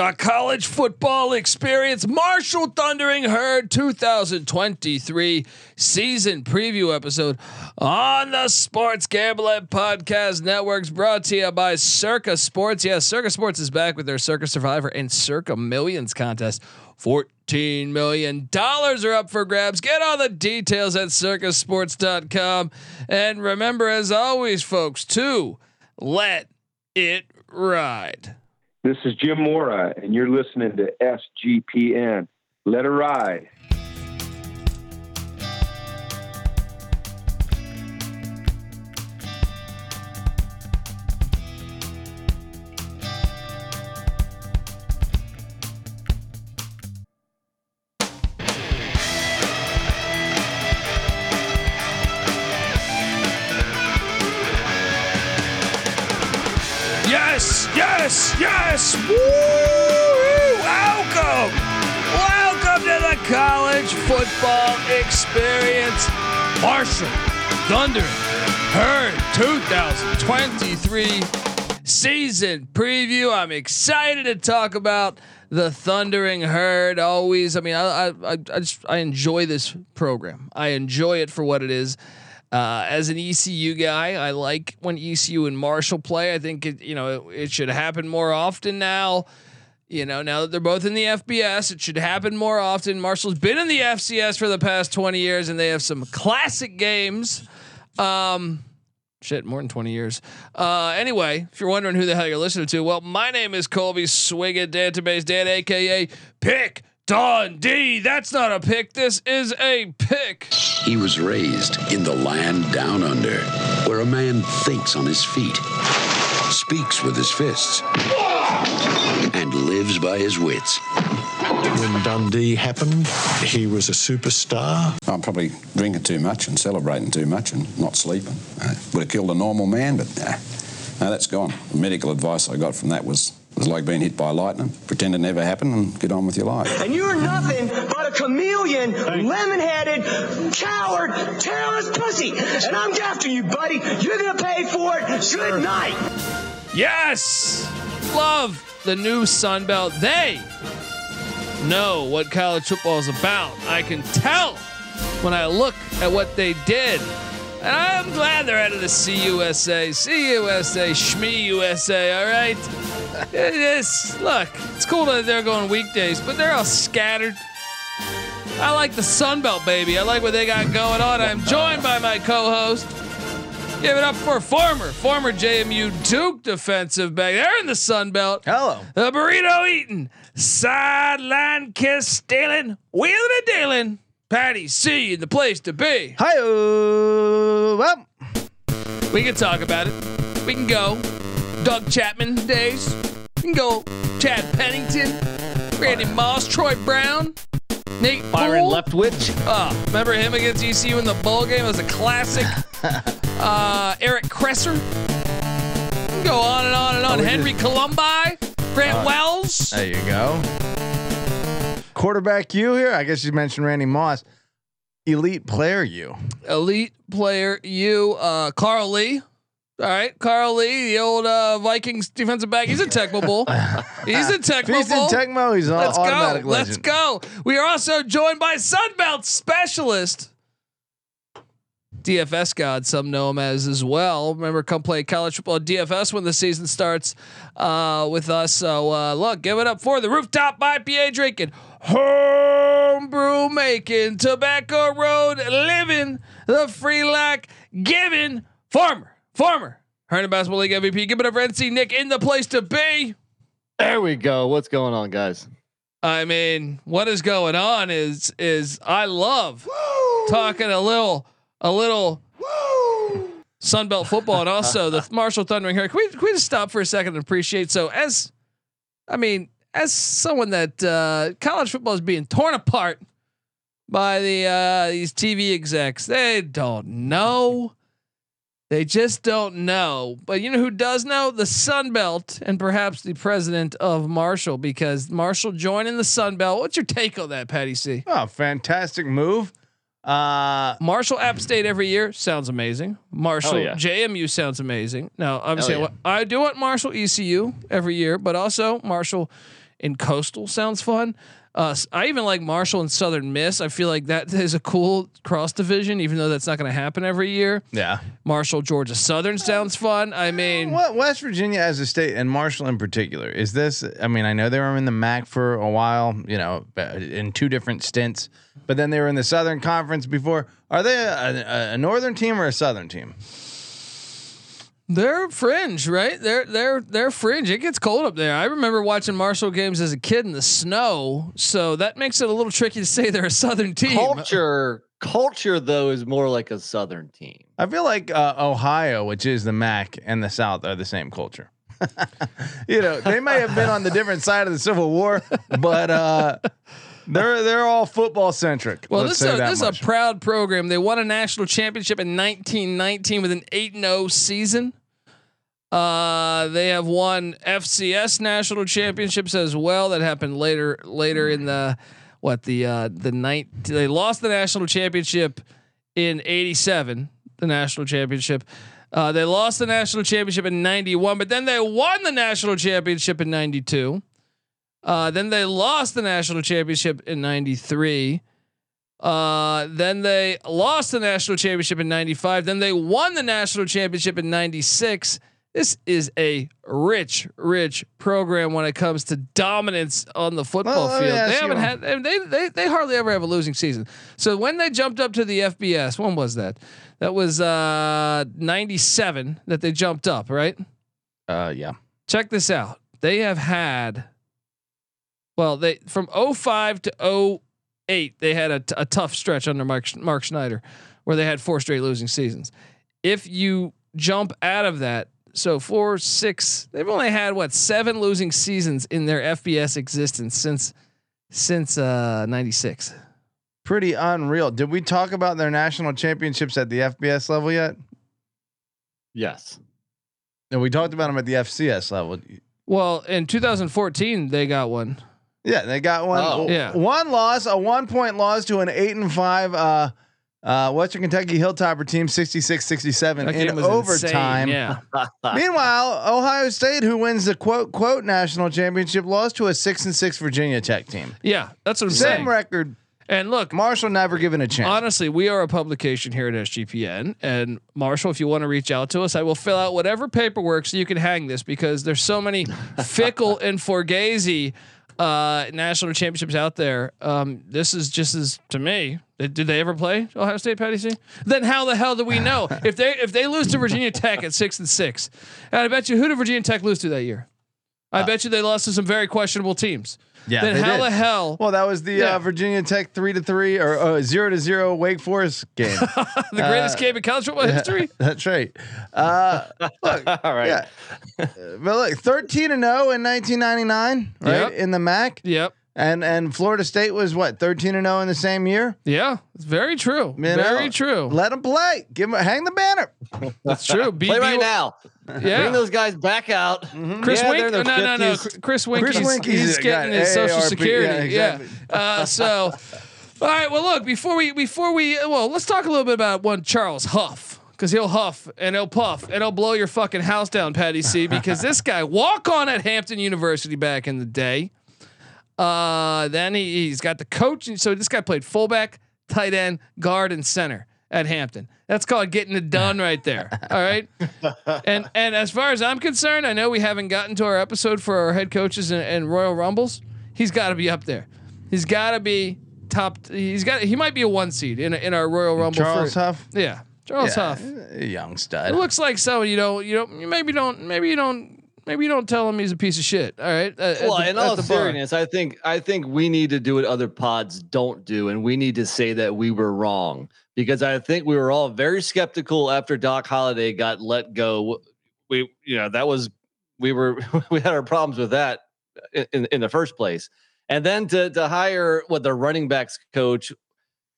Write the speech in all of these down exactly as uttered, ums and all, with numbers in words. The college football experience, Marshall Thundering Herd two thousand twenty-three season preview episode on the Sports Gambling Podcast Networks, brought to you by Circa Sports. Yes, Circa Sports is back with their Circa Survivor and Circa Millions contest. fourteen million dollars are up for grabs. Get all the details at circa sports dot com. And remember, as always, folks, to let it ride. This is Jim Mora, and you're listening to S G P N. Let it ride. Yes, yes, woo! Welcome, welcome to the college football experience. Marshall Thunder Herd twenty twenty-three season preview. I'm excited to talk about the Thundering Herd. Always, I mean, I, I, I just I enjoy this program. I enjoy it for what it is. Uh, as an E C U guy, I like when E C U and Marshall play. I think it, you know, it, it should happen more often now. You know, now that they're both in the F B S, it should happen more often. Marshall's been in the F C S for the past twenty years, and they have some classic games. Um, shit, more than twenty years. Uh, anyway, if you're wondering who the hell you're listening to, well, my name is Colby Swigget, Database Dan, aka Pick Dundee. That's not a pick. This is a pick. He was raised in the land down under, where a man thinks on his feet, speaks with his fists, and lives by his wits. When Dundee happened, he was a superstar. I'm probably drinking too much and celebrating too much and not sleeping. I would have killed a normal man, but nah, no, that's gone. The medical advice I got from that was It was like being hit by lightning. Pretend it never happened and get on with your life. And you're nothing but a chameleon, lemon-headed, coward, terrorist pussy. And I'm after you, buddy. You're going to pay for it. Sure. Good night. Yes. Love the new Sunbelt. They know what college football is about. I can tell when I look at what they did. And I'm glad they're out of the C U S A. C U S A, Shmi U S A, all right? It is, look, it's cool that they're going weekdays, but they're all scattered. I like the Sunbelt, baby. I like what they got going on. I'm joined by my co-host. Give it up for former, former J M U Duke defensive back. They're in the Sunbelt. Hello. The burrito eating, sideline kiss stealing, wheeling and dealing. Patty C, the place to be. Hi-oh. Well, we can talk about it. We can go Doug Chapman days. We can go Chad Pennington, Randy Moss, Troy Brown, Nate Byron Leftwich. Oh, remember him against E C U in the bowl game? It was a classic. uh, Eric Kresser. We can go on and on and on. Oh, Henry just... Columbi, Grant uh, Wells. There you go. Quarterback U here. I guess you mentioned Randy Moss. Elite player U. Elite player U. Uh, Carl Lee. All right, Carl Lee, the old uh, Vikings defensive back. He's in Tecmo Bowl. He's in Tecmo Bowl. He's in Tecmo. He's an automatic legend. Let's go. We are also joined by Sunbelt specialist, D F S god, some know him as as well. Remember, come play college football D F S when the season starts uh, with us. So uh, look, give it up for the rooftop I P A drinking, homebrew making, Tobacco Road living, the free lack giving, Farmer, Farmer, Herndon Basketball League M V P. Give it up for N C Nick in the place to be. There we go. What's going on, guys? I mean, what is going on is is I love Woo! talking a little a little Woo! Sunbelt football and also the Marshall Thundering Herd. Can we, can we just stop for a second and appreciate? So as I mean. As someone that uh, college football is being torn apart by the uh, these T V execs, they don't know. They just don't know. But you know who does know? The Sun Belt and perhaps the president of Marshall, because Marshall joining the Sun Belt. What's your take on that, Patty C? Oh, fantastic move. Uh, Marshall App State every year sounds amazing. Marshall oh yeah. J M U sounds amazing. Now, obviously, yeah. I do want Marshall E C U every year, but also Marshall and Coastal sounds fun. Uh, I even like Marshall and Southern Miss. I feel like that is a cool cross division, even though that's not going to happen every year. Yeah. Marshall, Georgia Southern sounds fun. I mean, what West Virginia as a state and Marshall in particular is this. I mean, I know they were in the MAC for a while, you know, in two different stints, but then they were in the Southern Conference before. Are they a, a, a Northern team or a Southern team? They're fringe, right? They're they're they're fringe. It gets cold up there. I remember watching Marshall games as a kid in the snow, so that makes it a little tricky to say they're a Southern team. Culture, culture though, is more like a Southern team. I feel like uh, Ohio, which is the MAC, and the South are the same culture. You know, they may have been on the different side of the Civil War, but. Uh, They're they're all football centric. Well, this, a, this is a proud program. They won a national championship in nineteen nineteen with an eight and oh season. Uh, they have won F C S national championships as well. That happened later later in the what the uh, the night they lost the national championship in eighty-seven. The national championship. Uh, they lost the national championship in ninety-one, but then they won the national championship in ninety-two. Uh, then they lost the national championship in ninety-three. Uh, then they lost the national championship in ninety-five. Then they won the national championship in ninety-six. This is a rich, rich program when it comes to dominance on the football well, field. They haven't had, one. they, they, they hardly ever have a losing season. So when they jumped up to the F B S, when was that? That was, uh, ninety-seven that they jumped up, right? Uh, yeah. Check this out. They have had, Well, they from oh five to oh eight, they had a, t- a tough stretch under Mark, Mark Schneider, where they had four straight losing seasons. If you jump out of that, so four, six, they've only had what seven losing seasons in their F B S existence since since uh, ninety-six. Pretty unreal. Did we talk about their national championships at the F B S level yet? Yes. No, we talked about them at the F C S level. Well, in two thousand fourteen, they got one. Yeah, they got one. Oh, yeah. One loss, a one point loss to an eight and five uh, uh, Western Kentucky Hilltopper team, sixty-six sixty-seven in overtime. Insane, yeah. Meanwhile, Ohio State, who wins the quote quote national championship, lost to a six and six Virginia Tech team. Yeah, that's what I'm Same saying. Same record. And look, Marshall never given a chance. Honestly, we are a publication here at S G P N, and Marshall, if you want to reach out to us, I will fill out whatever paperwork so you can hang this because there's so many fickle and Forgazy Uh, national championships out there. Um, this is just as to me. Did, did they ever play Ohio State, Patty C? Then how the hell do we know if they if they lose to Virginia Tech at six and six? And I bet you who did Virginia Tech lose to that year? I uh, bet you they lost to some very questionable teams. Yeah. Then how did. the hell? Well, that was the yeah. uh, Virginia Tech three to three or uh, zero to zero Wake Forest game, the greatest uh, game in college football yeah, history. That's right. Uh, look, all right. Yeah. But look, thirteen and zero in nineteen ninety-nine, right yep. in the MAC. Yep. And and Florida State was what thirteen and zero in the same year. Yeah, it's very true. You very know, true. Let them play. Give them hang the banner. That's true. B- play B- right w- now. Yeah. Bring those guys back out. Mm-hmm. Chris yeah, Wink. No, no, no. Chris Wink. Chris Wink. He's getting his social security. Yeah. Exactly. yeah. Uh, so, all right. Well, look, before we, before we, well, let's talk a little bit about one Charles Huff. Cause he'll huff and he'll puff and he'll blow your fucking house down, Patty C, because this guy walk on at Hampton University back in the day. Uh, then he, he's got the coach. So this guy played fullback, tight end, guard, and center at Hampton. That's called getting it done right there. All right. And and as far as I'm concerned, I know we haven't gotten to our episode for our head coaches and, and Royal Rumbles. He's got to be up there. He's got to be top. He's got. He might be a one seed in in our Royal Rumble. Charles for, Huff. Yeah, Charles yeah, Huff. Young stud. It looks like so. You know. You don't. You maybe don't. Maybe you don't. Maybe you don't tell him he's a piece of shit. All right. Uh, well, the, in all seriousness, I think I think we need to do what other pods don't do, and we need to say that we were wrong. Because I think we were all very skeptical after Doc Holliday got let go. We, you know, that was, we were, we had our problems with that in, in the first place. And then to to hire what the running backs coach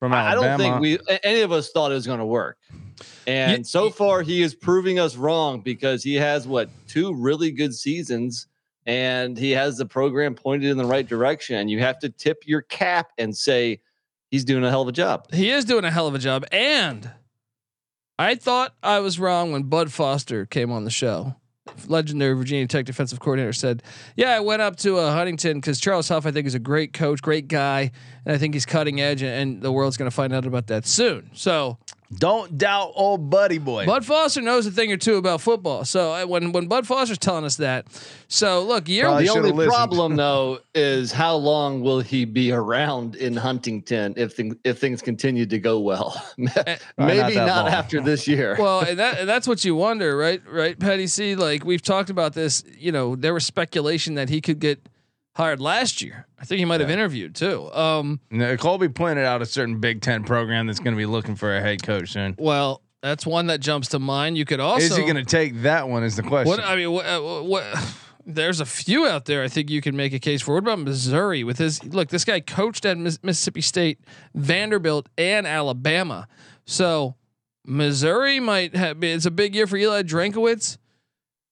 from Alabama. I don't think we, any of us thought it was going to work. And yeah. so far he is proving us wrong because he has what two really good seasons and he has the program pointed in the right direction. You have to tip your cap and say, he's doing a hell of a job. He is doing a hell of a job. And I thought I was wrong when Bud Foster came on the show legendary Virginia Tech defensive coordinator, said, yeah, I went up to uh, Huntington because Charles Huff, I think, is a great coach, great guy, and I think he's cutting edge, and, and the world's going to find out about that soon. So don't doubt old buddy boy. Bud Foster knows a thing or two about football. So I, when when Bud Foster's telling us that, so look, you're uh, the only listened. problem though is how long will he be around in Huntington if thing, if things continue to go well? Maybe not, not after this year. Well, and that and that's what you wonder, right? Right, Patty C. Like we've talked about this. You know, there was speculation that he could get hired last year. I think he might have yeah. interviewed too. Um, now, Colby pointed out a certain Big Ten program that's going to be looking for a head coach soon. Well, that's one that jumps to mind. You could also is he going to take that one? Is the question? What I mean, what, what, what, there's a few out there. I think you can make a case for. What about Missouri? With his look, this guy coached at Miss, Mississippi State, Vanderbilt, and Alabama. So Missouri might have. It's a big year for Eli Drinkwitz.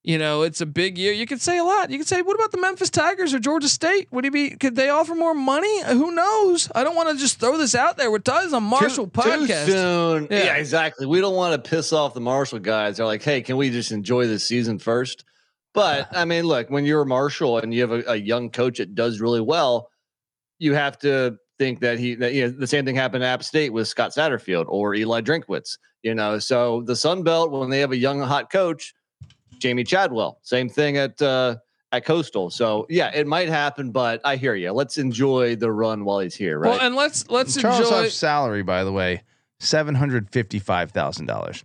You know, it's a big year. You could say a lot. You could say, what about the Memphis Tigers or Georgia State? Would he be? Could they offer more money? Who knows? I don't want to just throw this out there. We're talking a Marshall too, podcast. Too soon. Yeah. yeah, exactly. We don't want to piss off the Marshall guys. They're like, hey, can we just enjoy this season first? But I mean, look, when you're Marshall and you have a, a young coach that does really well, you have to think that he. That, you know, the same thing happened to App State with Scott Satterfield or Eli Drinkwitz. You know, so the Sun Belt when they have a young hot coach. Jamie Chadwell, same thing at uh, at Coastal. So yeah, it might happen, but I hear you. Let's enjoy the run while he's here, right? Well, and let's let's Charles enjoy Huff's salary. By the way, seven hundred fifty-five thousand dollars.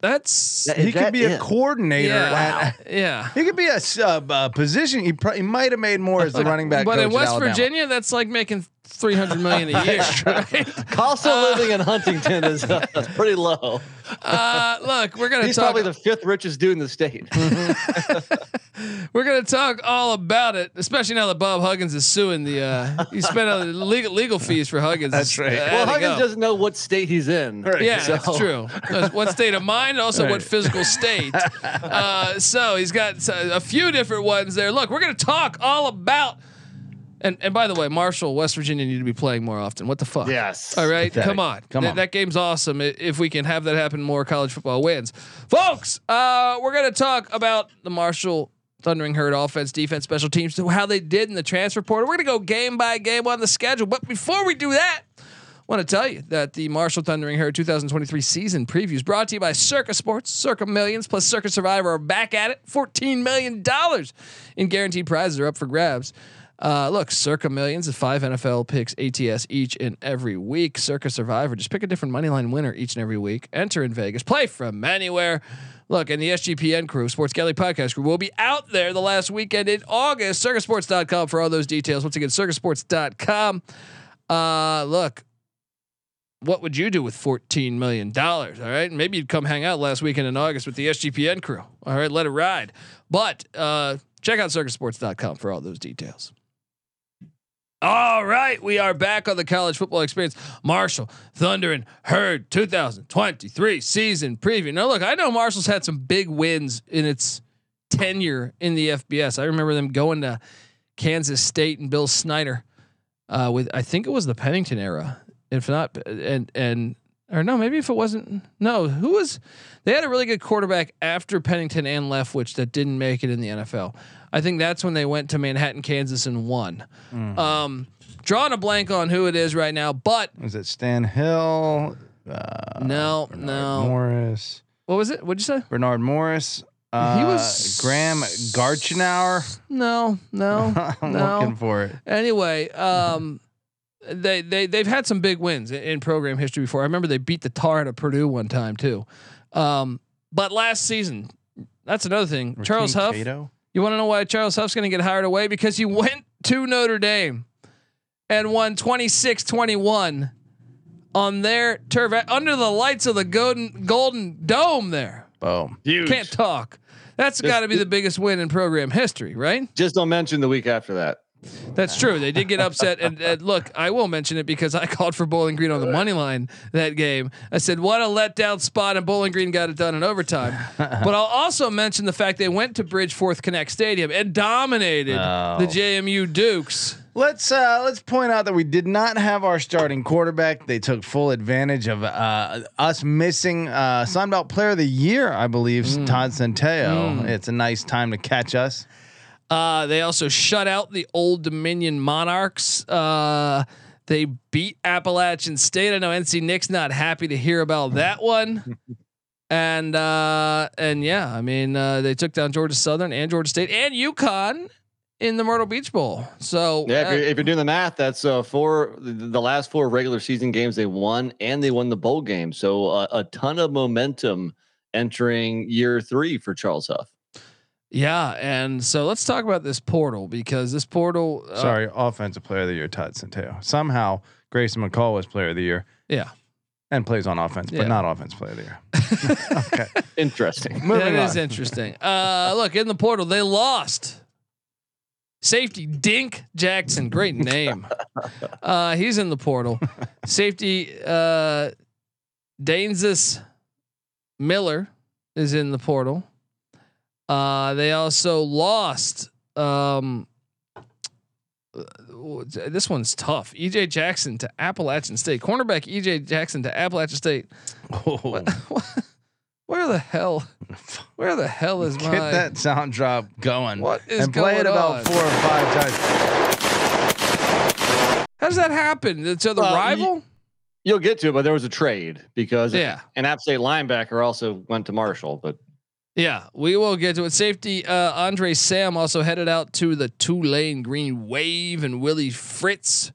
That's that, he that could be it? a coordinator. Yeah, at, yeah. He could be a sub uh, position. He probably might have made more as the running back. But coach in West in Virginia, that's like making three hundred million a year. Right? Cost of uh, living in Huntington is uh, pretty low. Uh, look, we're gonna. He's talk probably the fifth richest dude in the state. We're gonna talk all about it, especially now that Bob Huggins is suing the. Uh, he spent uh, legal legal fees for Huggins. That's right. Uh, well, Huggins doesn't know what state he's in. Right. Yeah, so. That's true. That's what state of mind, also right. what physical state. Uh, so he's got a few different ones there. Look, we're gonna talk all about. And and by the way, Marshall, West Virginia need to be playing more often. What the fuck? Yes. All right, pathetic. come on, come Th- on. That game's awesome. If we can have that happen, more college football wins, folks. Uh, we're gonna talk about the Marshall Thundering Herd offense, defense, special teams, how they did in the transfer portal. We're gonna go game by game on the schedule. But before we do that, I want to tell you that the Marshall Thundering Herd twenty twenty-three season previews brought to you by Circa Sports. Circa Millions plus Circa Survivor are back at it. Fourteen million dollars in guaranteed prizes are up for grabs. Uh, look, Circa Millions is five N F L picks A T S each and every week. Circa Survivor, just pick a different moneyline winner each and every week. Enter in Vegas, play from anywhere. Look, and the S G P N crew, Sports Galley Podcast crew, will be out there the last weekend in August. circa sports dot com for all those details. Once again, circa sports dot com. Uh, look, what would you do with fourteen million dollars? All right. Maybe you'd come hang out last weekend in August with the S G P N crew. All right. Let it ride. But uh, check out circa sports dot com for all those details. All right, we are back on the college football experience. Marshall Thundering Herd twenty twenty-three season preview. Now, look, I know Marshall's had some big wins in its tenure in the F B S. I remember them going to Kansas State and Bill Snyder uh, with, I think it was the Pennington era, if not, and and or no, maybe if it wasn't, no, who was? They had a really good quarterback after Pennington and Leftwich that didn't make it in the N F L. I think that's when they went to Manhattan, Kansas, and won. Mm. Um, drawing a blank on who it is right now, but was it Stan Hill? Uh, no, Bernard no. Morris. What was it? What'd you say? Bernard Morris. Uh, he was Graham Garchenauer. No, no, I'm no. looking for it. Anyway, um, they they they've had some big wins in, in program history before. I remember they beat the tar out of Purdue one time too. Um, but last season, that's another thing. Rakeem Charles Huff. Cato? You want to know why Charles Huff's going to get hired away? Because he went to Notre Dame and won twenty-six twenty-one on their turf under the lights of the golden golden dome there. Boom. Huge. Can't talk. That's got to be the biggest win in program history, right? Just don't mention the week after that. That's true. They did get upset. And, and look, I will mention it because I called for Bowling Green on the money line that game. I said, what a letdown spot, and Bowling Green got it done in overtime. But I'll also mention the fact they went to Bridgeforth Connect Stadium and dominated oh. the J M U Dukes. Let's uh, let's point out that we did not have our starting quarterback. They took full advantage of uh, us missing uh, Sunbelt Player of the Year, I believe, mm. Todd Centeao. Mm. It's a nice time to catch us. Uh, they also shut out the Old Dominion Monarchs. Uh, they beat Appalachian State. I know N C Nick's not happy to hear about that one. And uh, and yeah, I mean uh, they took down Georgia Southern and Georgia State and UConn in the Myrtle Beach Bowl. So yeah, if you're, if you're doing the math, that's uh, four the last four regular season games they won, and they won the bowl game. So uh, a ton of momentum entering year three for Charles Huff. Yeah, and so let's talk about this portal, because this portal. Uh, Sorry, offensive player of the year, Todd Centeao. Somehow Grayson McCall was player of the year. Yeah, and plays on offense, yeah. but not offense player of the year. Okay, interesting. Moving that on. Is interesting. Uh, look, in the portal, they lost safety Dink Jackson, great name. Uh, he's in the portal. Safety uh, Danesis Miller is in the portal. Uh, they also lost. Um, this one's tough. E J Jackson to Appalachian State. Cornerback E J Jackson to Appalachian State. Oh. What, what? Where the hell? Where the hell is my? Get that sound drop going. What is and going on? And play it about on? four or five times. How does that happen? So the well, rival? You, you'll get to it, but there was a trade because yeah. an App State linebacker also went to Marshall. But yeah, we will get to it. Safety uh, Andre Sam also headed out to the Tulane Green Wave, and Willie Fritz.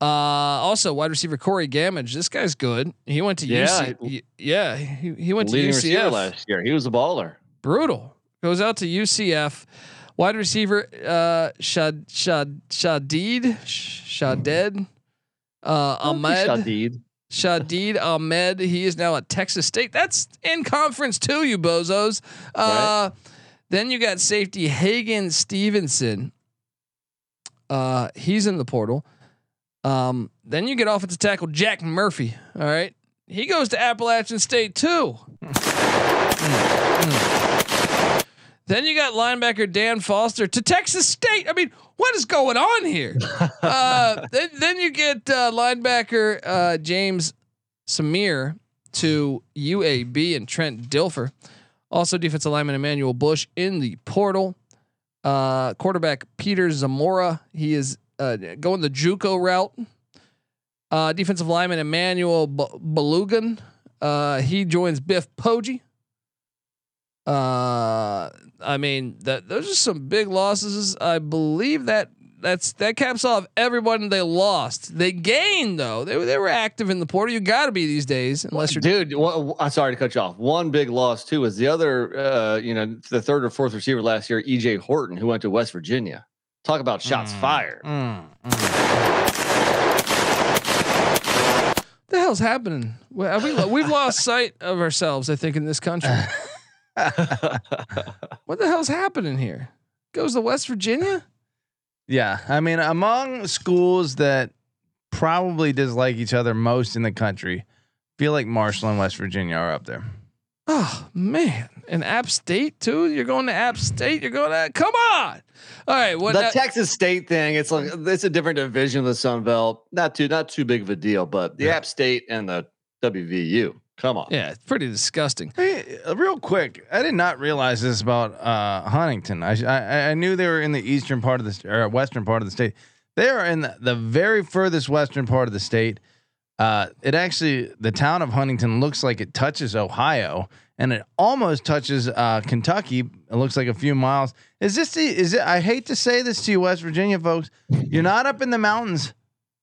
Uh, also wide receiver Corey Gamage. This guy's good. He went to yeah, U C. Yeah, he, he went to U C F last year. He was a baller. Brutal. Goes out to U C F. Wide receiver uh, Shad Shad Shadid Shadid uh, Ahmed Shadid Shadid Ahmed. He is now at Texas State. That's in conference too, you bozos. Uh, right. Then you got safety Hagan Stevenson. Uh, he's in the portal. Um, then you get offensive tackle Jack Murphy. All right, he goes to Appalachian State too. Mm. Mm. Then you got linebacker Dan Foster to Texas State. I mean, what is going on here? uh, then, then you get uh, linebacker uh, James Samir to U A B, and Trent Dilfer, also defensive lineman Emmanuel Bush, in the portal. Uh, quarterback Peter Zamora. He is. Uh, going the JUCO route. Uh, defensive lineman Emmanuel B- Belugan. Uh, he joins Biff Poggi. Uh, I mean, that those are some big losses. I believe that that's that caps off everyone they lost. They gained though. They were they were active in the portal. You got to be these days, unless you're dude. Well, I'm sorry to cut you off. One big loss too is the other. Uh, you know, the third or fourth receiver last year, E J Horton, who went to West Virginia. Talk about shots mm, fired. Mm, mm. What the hell's happening? Well, we lo- we've lost sight of ourselves, I think, in this country. What the hell's happening here? Goes to West Virginia? Yeah, I mean, among schools that probably dislike each other most in the country, feel like Marshall and West Virginia are up there. Oh man, and App State too. You're going to App State. You're going to come on. All right, what the I, Texas State thing? It's like it's a different division of the Sun Belt. Not too, not too big of a deal. But the yeah. App State and the W V U. Come on. Yeah, it's pretty disgusting. Hey, real quick, I did not realize this about uh, Huntington. I, I I knew they were in the eastern part of the or western part of the state. They are in the, the very furthest western part of the state. Uh, it actually, the town of Huntington looks like it touches Ohio, and it almost touches uh, Kentucky. It looks like a few miles. Is this the? Is it? I hate to say this to you, West Virginia folks. You're not up in the mountains.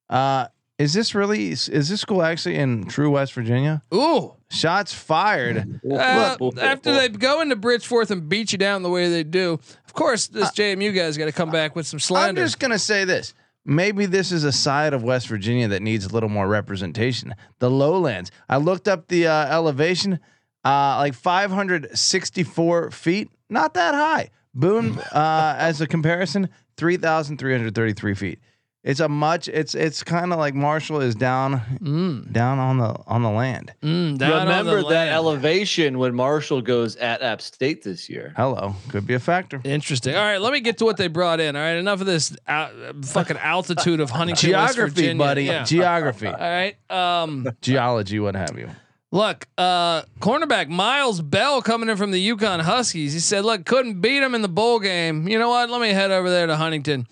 Uh, is this really? Is this school actually in true West Virginia? Ooh, shots fired! Uh, Look, after they go into Bridgeforth and beat you down the way they do, of course, this uh, J M U guy's got to come back with some slander. I'm just gonna say this. Maybe this is a side of West Virginia that needs a little more representation. The lowlands. I looked up the uh, elevation, uh, like five hundred sixty-four feet. Not that high. Boone, uh, as a comparison, three thousand three hundred thirty-three feet. It's a much. It's it's kind of like Marshall is down, mm. down on the on the land. Mm, Remember the that land. elevation when Marshall goes at App State this year. Hello, could be a factor. Interesting. All right, let me get to what they brought in. All right, enough of this out, fucking altitude of Huntington, Geography, West Virginia. buddy. Yeah. Geography. All right. Um, Geology, what have you. Look, uh, cornerback Miles Bell coming in from the Yukon Huskies. He said, "Look, couldn't beat him in the bowl game. You know what? Let me head over there to Huntington."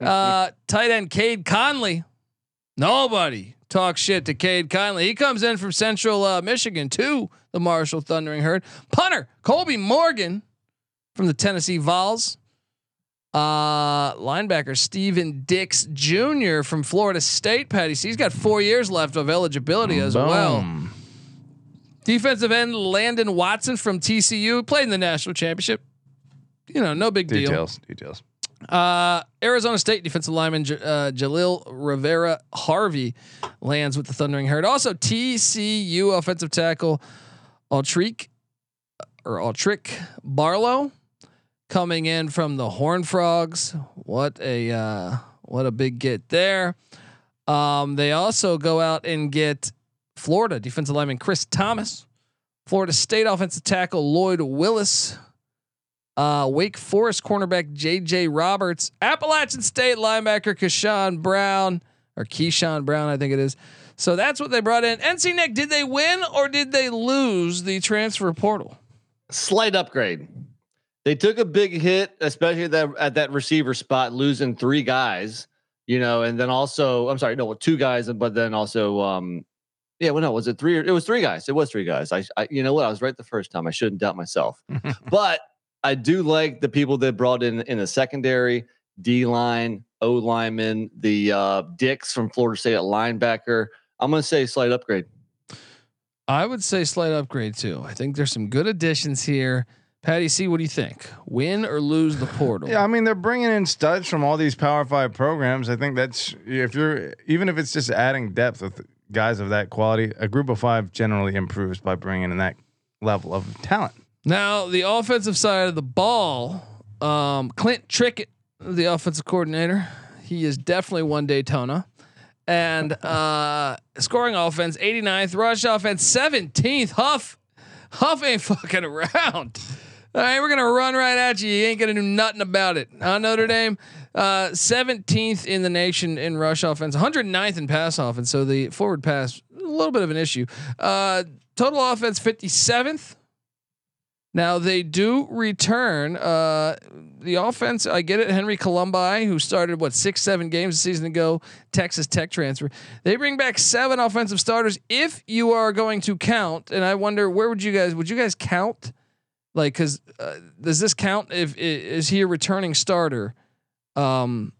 Uh, tight end Cade Conley. Nobody talks shit to Cade Conley. He comes in from Central uh, Michigan to the Marshall Thundering Herd. Punter Colby Morgan from the Tennessee Vols. Uh, linebacker Steven Dix Junior from Florida State. Patty C. He's got four years left of eligibility as Boom. well. Defensive end Landon Watson from T C U, played in the national championship. You know, no big deal. Details. Details. Uh, Arizona State defensive lineman J- uh, Jalil Rivera Harvey lands with the Thundering Herd. Also T C U offensive tackle Altric or Altric Barlow coming in from the Horned Frogs. What a uh, what a big get there. Um, they also go out and get Florida defensive lineman Chris Thomas, Florida State offensive tackle Lloyd Willis. Uh, Wake Forest cornerback J J Roberts, Appalachian State linebacker KeShawn Brown or KeShawn Brown, I think it is. So that's what they brought in. N C Nick, did they win or did they lose the transfer portal? Slight upgrade. They took a big hit, especially that at that receiver spot, losing three guys. You know, and then also, I'm sorry, no, well, two guys, but then also, um, yeah, well, no, was it three? Or, it was three guys. It was three guys. I, I, you know what, I was right the first time. I shouldn't doubt myself, but. I do like the people that brought in in the secondary, D line, O lineman, the uh, Dix from Florida State at linebacker. I'm going to say slight upgrade. I would say slight upgrade too. I think there's some good additions here. Patty C, what do you think? Win or lose the portal? Yeah, I mean they're bringing in studs from all these Power Five programs. I think that's if you're even if it's just adding depth with guys of that quality, a group of five generally improves by bringing in that level of talent. Now the offensive side of the ball, um, Clint Trickett, the offensive coordinator, he is definitely won Daytona, and uh, scoring offense eighty-ninth, rush offense seventeenth. Huff, Huff ain't fucking around. All right, we're gonna run right at you. You ain't gonna do nothing about it. Uh, Notre Dame, uh, seventeenth in the nation in rush offense, one hundred ninth in pass offense. So the forward pass a little bit of an issue. Uh, total offense fifty-seventh. Now they do return uh, the offense. I get it. Henry Columbi, who started what six, seven games a season ago, Texas Tech transfer. They bring back seven offensive starters. If you are going to count, and I wonder where would you guys, would you guys count? Like, cause uh, does this count if is he a returning starter? Um,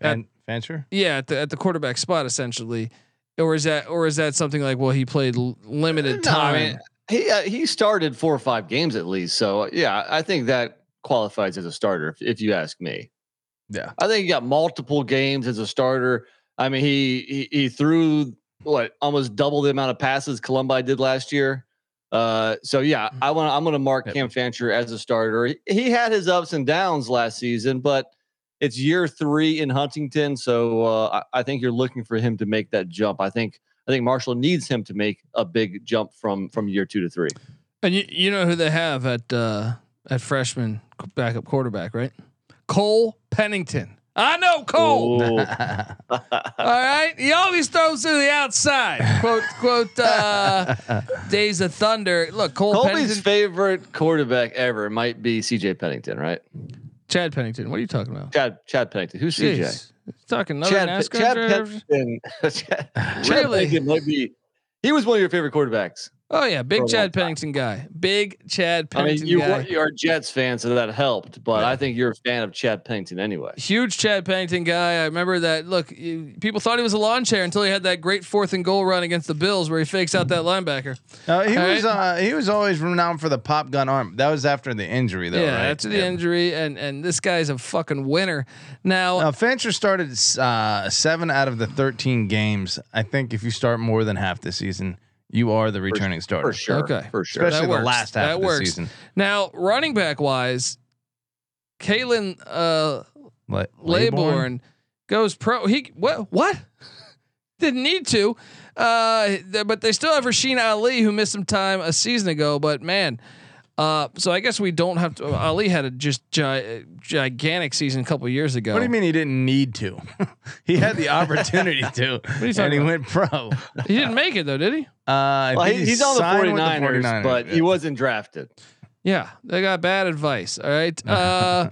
and Fancher? Yeah. At the, at the quarterback spot essentially, or is that, or is that something like, well, he played l- limited no, time. I mean, He uh, he started four or five games at least, so yeah, I think that qualifies as a starter if, if you ask me. Yeah, I think he got multiple games as a starter. I mean, he he, he threw what almost double the amount of passes Columbi did last year. Uh, so yeah, I want I'm going to mark yep. Cam Fancher as a starter. He, he had his ups and downs last season, but it's year three in Huntington, so uh, I, I think you're looking for him to make that jump. I think. I think Marshall needs him to make a big jump from, from year two to three. And you, you know who they have at, uh, at freshman backup quarterback, right? Cole Pennington. I know Cole. All right. He always throws to the outside. Quote, quote, uh, Days of Thunder. Look, Cole Colby's Pennington. Favorite quarterback ever might be C J Pennington, right? Chad Pennington. What are you talking about? Chad, Chad Pennington. Who's Jeez. C J? Talking another Chad, NASCAR Chad Pennington. Chad, Chad really? Pennington might be, he was one of your favorite quarterbacks. Oh yeah, big Chad Pennington guy. Big Chad Pennington. I mean, you guy. Were, you are Jets fans, so that helped. But yeah. I think you're a fan of Chad Pennington anyway. Huge Chad Pennington guy. I remember that. Look, you, people thought he was a lawn chair until he had that great fourth and goal run against the Bills, where he fakes out that linebacker. Uh, he All was right? uh, he was always renowned for the pop gun arm. That was after the injury, though. Yeah, right? after the yeah. injury, and and this guy's a fucking winner. Now, now Fancher started uh, seven out of the thirteen games. I think if you start more than half the season. You are the returning for, starter. For sure. Okay. For sure. Especially that the works. last half that of the works. season. Now, running back wise, Kalen uh, Le- Laybourne goes pro. He what? What? Didn't need to. Uh, th- but they still have Rasheed Ali, who missed some time a season ago. But man, uh, so I guess we don't have to. Ali had a just gi- gigantic season a couple years ago. What do you mean he didn't need to? He had the opportunity to, and about? He went pro. He didn't make it though, did he? Uh, well, he he's, he's on the 49ers, the 49ers but yeah. He wasn't drafted. Yeah, they got bad advice. All right. Uh,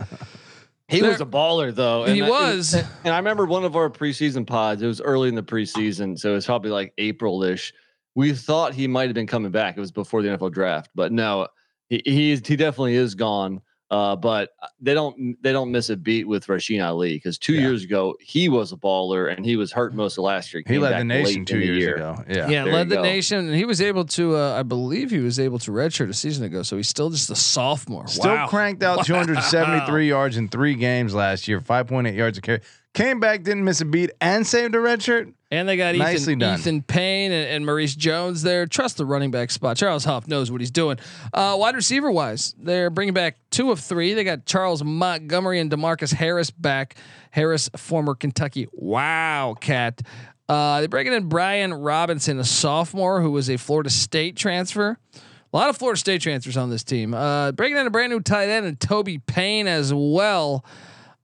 He there, was a baller though. And he I, was. And, and I remember one of our preseason pods, it was early in the preseason. So it was probably like April-ish. We thought he might've been coming back. It was before the N F L draft, but no, he, he is, he definitely is gone. Uh, but they don't, they don't miss a beat with Rasheed Ali. Cause two yeah. years ago, he was a baller and he was hurt most of last year. He, he led the nation two years year. ago. Yeah. Yeah. There led the go. nation. And he was able to, uh, I believe he was able to redshirt a season ago. So he's still just a sophomore. Still wow. cranked out wow. two hundred seventy-three yards in three games last year, five point eight yards a carry. Came back, didn't miss a beat, and saved a red shirt. And they got Ethan, Ethan Payne and, and Maurice Jones there. Trust the running back spot. Charles Huff knows what he's doing. Uh, wide receiver wise, they're bringing back two of three. They got Charles Montgomery and DeMarcus Harris back. Harris, former Kentucky Wildcat. Uh, they're bringing in Brian Robinson, a sophomore who was a Florida State transfer. A lot of Florida State transfers on this team. Uh, bringing in a brand new tight end and Toby Payne as well.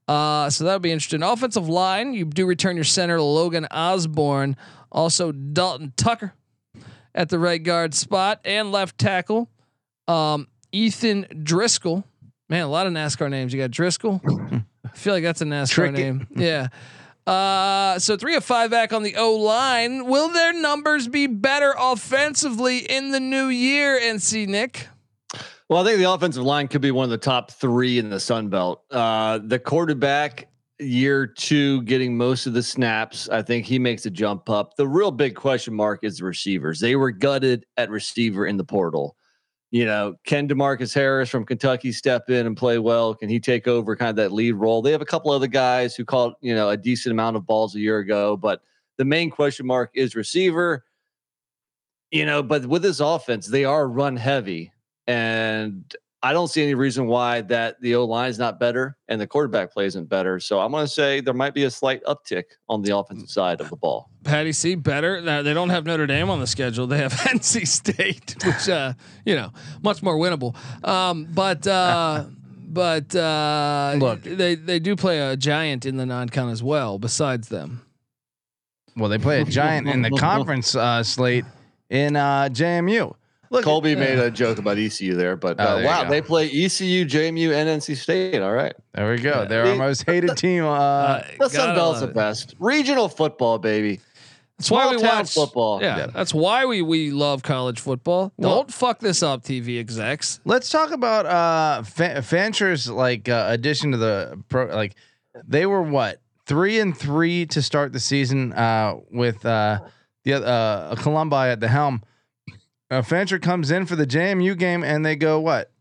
Uh, so that'll be interesting. Offensive line, you do return your center Logan Osborne, also Dalton Tucker at the right guard spot and left tackle. Um, Ethan Driscoll, man, a lot of NASCAR names. You got Driscoll. I feel like that's a NASCAR Trickett. name. Yeah. Uh, so three of five back on the O line. Will their numbers be better offensively in the new year? N C Nick. Well, I think the offensive line could be one of the top three in the Sunbelt. Uh, the quarterback year two, getting most of the snaps. I think he makes a jump up. The real big question mark is the receivers. They were gutted at receiver in the portal. You know, can DeMarcus Harris from Kentucky step in and play well? Can he take over kind of that lead role? They have a couple other guys who caught, you know, a decent amount of balls a year ago, but the main question mark is receiver, you know, but with this offense, they are run heavy. And I don't see any reason why that the O line is not better and the quarterback play isn't better. So I'm going to say there might be a slight uptick on the offensive side of the ball. Patty C better. Now, they don't have Notre Dame on the schedule. They have N C State, which, uh, you know, much more winnable. Um, but, uh, but, uh, look, they, they do play a giant in the non-con as well. Besides them. Well, they play a giant in the conference uh, slate in uh, J M U. Look, Colby at, uh, made a joke about E C U there, but uh, oh, there wow, they play E C U, J M U, and N C State. All right, there we go. They're our most hated team. Uh, uh, the Sunbelt's the best. Regional football, baby. That's Small why we watch football. Yeah, yeah, that's why we we love college football. Well, don't fuck this up, T V execs. Let's talk about uh, Fan- Fancher's like uh, addition to the pro. Like they were what three and three to start the season uh, with uh, the uh, Columbi at the helm. Uh, Fancher comes in for the J M U game and they go what?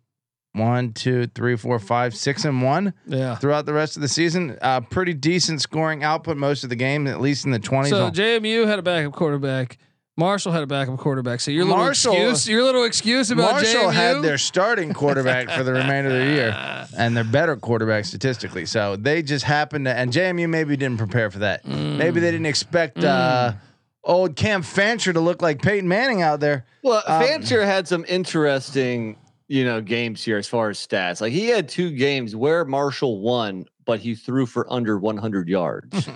One, two, three, four, five, six, and one. Yeah. Throughout the rest of the season, uh, pretty decent scoring output most of the game, at least in the twenties. So J M U had a backup quarterback. Marshall had a backup quarterback. So your Marshall, little excuse, your little excuse about Marshall J M U had their starting quarterback for the remainder of the year, and they're better quarterback statistically. So they just happened to, and J M U maybe didn't prepare for that. Mm. Maybe they didn't expect. Mm. Uh, Old Cam Fancher to look like Peyton Manning out there. Well, um, Fancher had some interesting, you know, games here as far as stats. Like he had two games where Marshall won, but he threw for under one hundred yards.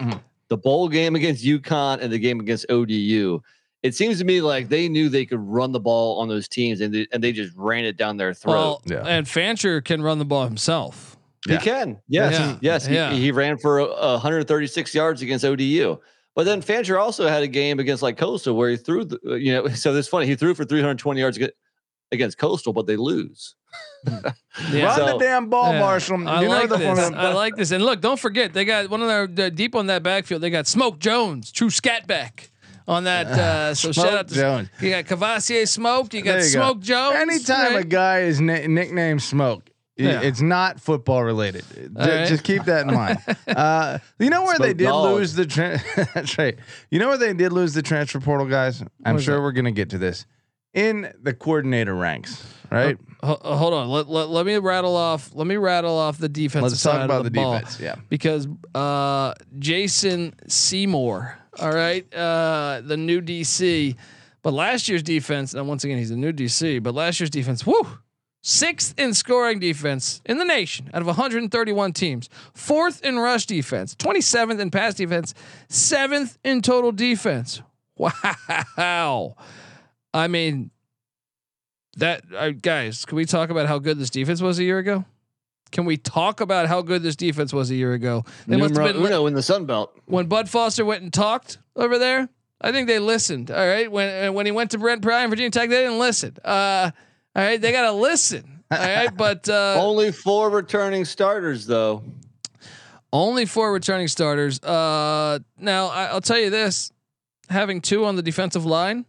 The bowl game against UConn and the game against O D U. It seems to me like they knew they could run the ball on those teams, and they, and they just ran it down their throat. Well, yeah. And Fancher can run the ball himself. He yeah. can. Yes. Yeah. Yes. Yeah. He, he ran for uh, one hundred thirty-six yards against O D U. But then Fancher also had a game against like Coastal where he threw, the, you know, so it's funny. He threw for three hundred twenty yards against Coastal, but they lose. Yeah. Run so, the damn ball, yeah. Marshall. I you like know this. I like this. And look, don't forget, they got one of their, they're deep on that backfield. They got Smoke Jones, true scat back on that. Uh, so Smoke shout out to Jones. You got Cavassier Smoke. You got you Smoke go. Jones. Anytime right? a guy is na- nicknamed Smoke. Yeah. It's not football related. Just, right. just keep that in mind. Uh, you know where Spoke they did dog. lose the tra- that's right. You know where they did lose the transfer portal, guys. I'm sure that? we're gonna get to this. in the coordinator ranks, right? Uh, hold on. Let, let, let me rattle off. Let me rattle off the defensive Let's side talk about of the, the ball, defense. Yeah, because uh, Jason Seymour, all right, uh, the new D C. But last year's defense, and once again, he's a new D C. But last year's defense, whoo, sixth in scoring defense in the nation out of one hundred thirty-one teams, fourth in rush defense, twenty-seventh in pass defense, seventh in total defense. Wow. I mean, that uh, guys, can we talk about how good this defense was a year ago? Can we talk about how good this defense was a year ago? They must have been uno in the Sunbelt when Bud Foster went and talked over there. I think they listened. All right, when uh, when he went to Brent Pryor and Virginia Tech, they didn't listen. Uh, all right, they gotta listen. All right, but uh, only four returning starters though. Only four returning starters. Uh, now I, I'll tell you this: having two on the defensive line.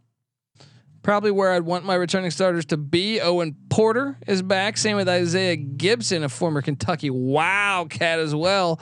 Probably where I'd want my returning starters to be. Owen Porter is back. Same with Isaiah Gibson, a former Kentucky Wildcat as well.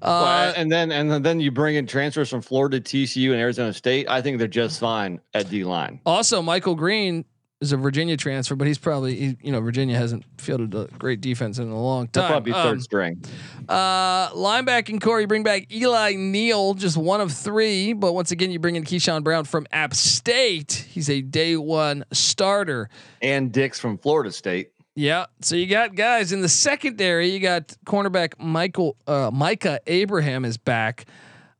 Uh, well, and then and then you bring in transfers from Florida, T C U, and Arizona State. I think they're just fine at D line. Also, Michael Green is a Virginia transfer, but he's probably he, you know Virginia hasn't fielded a great defense in a long time. He'll probably um, third string. Uh, linebacking core, you bring back Eli Neal, just one of three. But once again, you bring in KeShawn Brown from App State. He's a day one starter. And Dix from Florida State. Yeah. So you got guys in the secondary. You got cornerback Michael uh, Micah Abraham is back.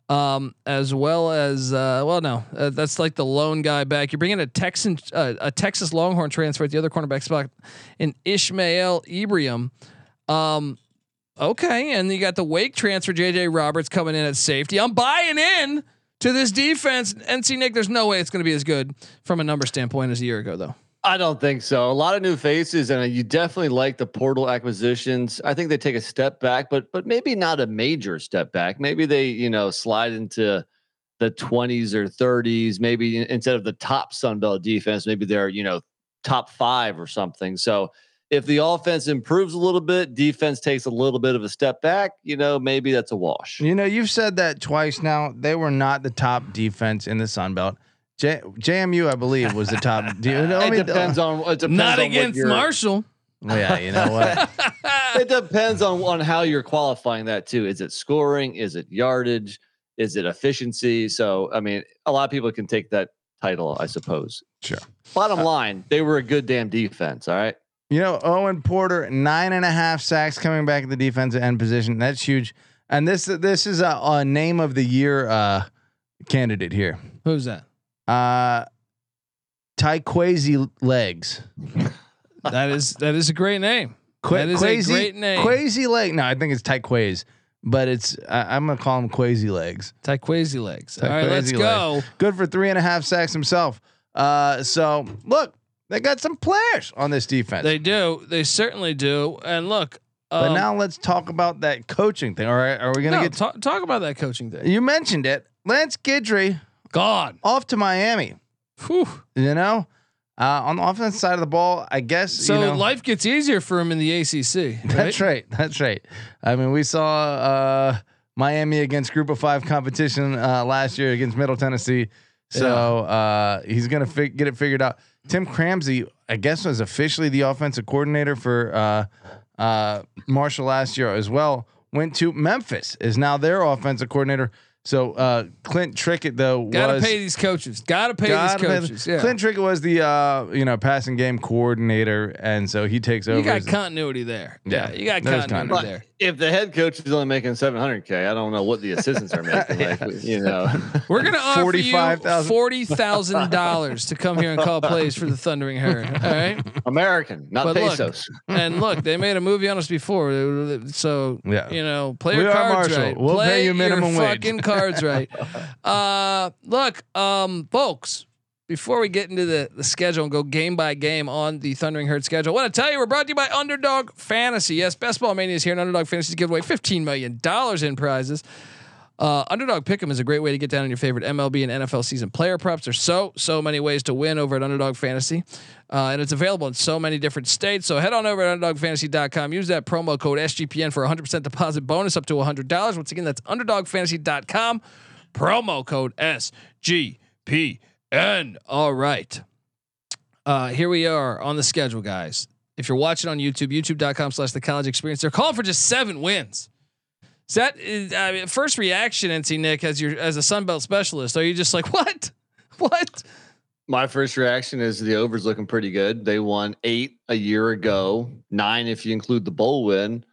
Um, as well as uh, well, no, uh, that's like the lone guy back. You're bringing a Texan, uh, a Texas Longhorn transfer at the other cornerback spot, in Ishmael Ibrahim. Um, okay, and you got the Wake transfer, J J Roberts coming in at safety. I'm buying in to this defense, N C Nick. There's no way it's going to be as good from a number standpoint as a year ago, though. I don't think so. A lot of new faces, and you definitely like the portal acquisitions. I think they take a step back, but but maybe not a major step back. Maybe they, you know, slide into the twenties or thirties. Maybe instead of the top Sunbelt defense, maybe they're, you know, top five or something. So if the offense improves a little bit, defense takes a little bit of a step back, you know, maybe that's a wash. You know, you've said that twice now. They were not the top defense in the Sunbelt. J- JMU, I believe, was the top. Do you know, it, I mean, depends on, it depends on not against Marshall. Yeah, you know what? It depends on on how you're qualifying that too. Is it scoring? Is it yardage? Is it efficiency? So, I mean, a lot of people can take that title, I suppose. Sure. Bottom uh, line, they were a good damn defense. All right. You know, Owen Porter, nine and a half sacks coming back at the defensive end position. That's huge. And this this is a, a name of the year uh, candidate here. Who's that? Uh, Taiquaze Leggs. That is that is a great name. Qu- that is Quazy, a great name. Quazy Leggs. No, I think it's Taiquaze, but it's I, I'm gonna call him Quazy Leggs. Taiquaze Leggs. All right, let's go. Good for three and a half sacks himself. Uh, so look, they got some players on this defense. They do. They certainly do. And look. But um, now let's talk about that coaching thing. All right, are we gonna no, get to- talk, talk about that coaching thing? You mentioned it, Lance Guidry. God, off to Miami. Whew. You know, uh, on the offense side of the ball, I guess. So you know, life gets easier for him in the A C C. Right? That's right. That's right. I mean, we saw uh, Miami against Group of Five competition uh, last year against Middle Tennessee. So yeah. uh, he's gonna fi- get it figured out. Tim Cramsey, I guess, was officially the offensive coordinator for uh, uh, Marshall last year as well. Went to Memphis, is now their offensive coordinator. So uh, Clint Trickett though gotta was, pay these coaches. Gotta pay gotta these coaches. Pay yeah. Clint Trickett was the uh, you know passing game coordinator, and so he takes over. You got continuity there. Yeah, yeah you got continuity, continuity there. If the head coach is only making seven hundred k, I don't know what the assistants are making. Like, yeah. You know, we're gonna offer forty-five thousand dollars you forty thousand dollars to come here and call plays for the Thundering Herd. All right, American, not but pesos. Look, and look, they made a movie on us before, so yeah. you know, play we your cards Marshall. Right. We'll play pay you minimum your wage. Fucking cards right. Uh, look, um, folks. Before we get into the, the schedule and go game by game on the Thundering Herd schedule, I want to tell you we're brought to you by Underdog Fantasy. Yes, Best Ball Mania is here, and Underdog Fantasy is giving away fifteen million dollars in prizes. Uh, Underdog Pick'em is a great way to get down on your favorite M L B and N F L season player props. There's so so many ways to win over at Underdog Fantasy, uh, and it's available in so many different states. So head on over to underdog fantasy dot com. Use that promo code S G P N for one hundred percent deposit bonus up to one hundred dollars. Once again, that's underdog fantasy dot com. Promo code S G P N. All right. Uh, here we are on the schedule, guys. If you're watching on YouTube, youtube dot com slash the college experience, they're calling for just seven wins. So that is, I mean, first reaction, N C Nick, as your as a Sunbelt specialist, are you just like, what, what? My first reaction is the over's looking pretty good. They won eight a year ago, nine if you include the bowl win.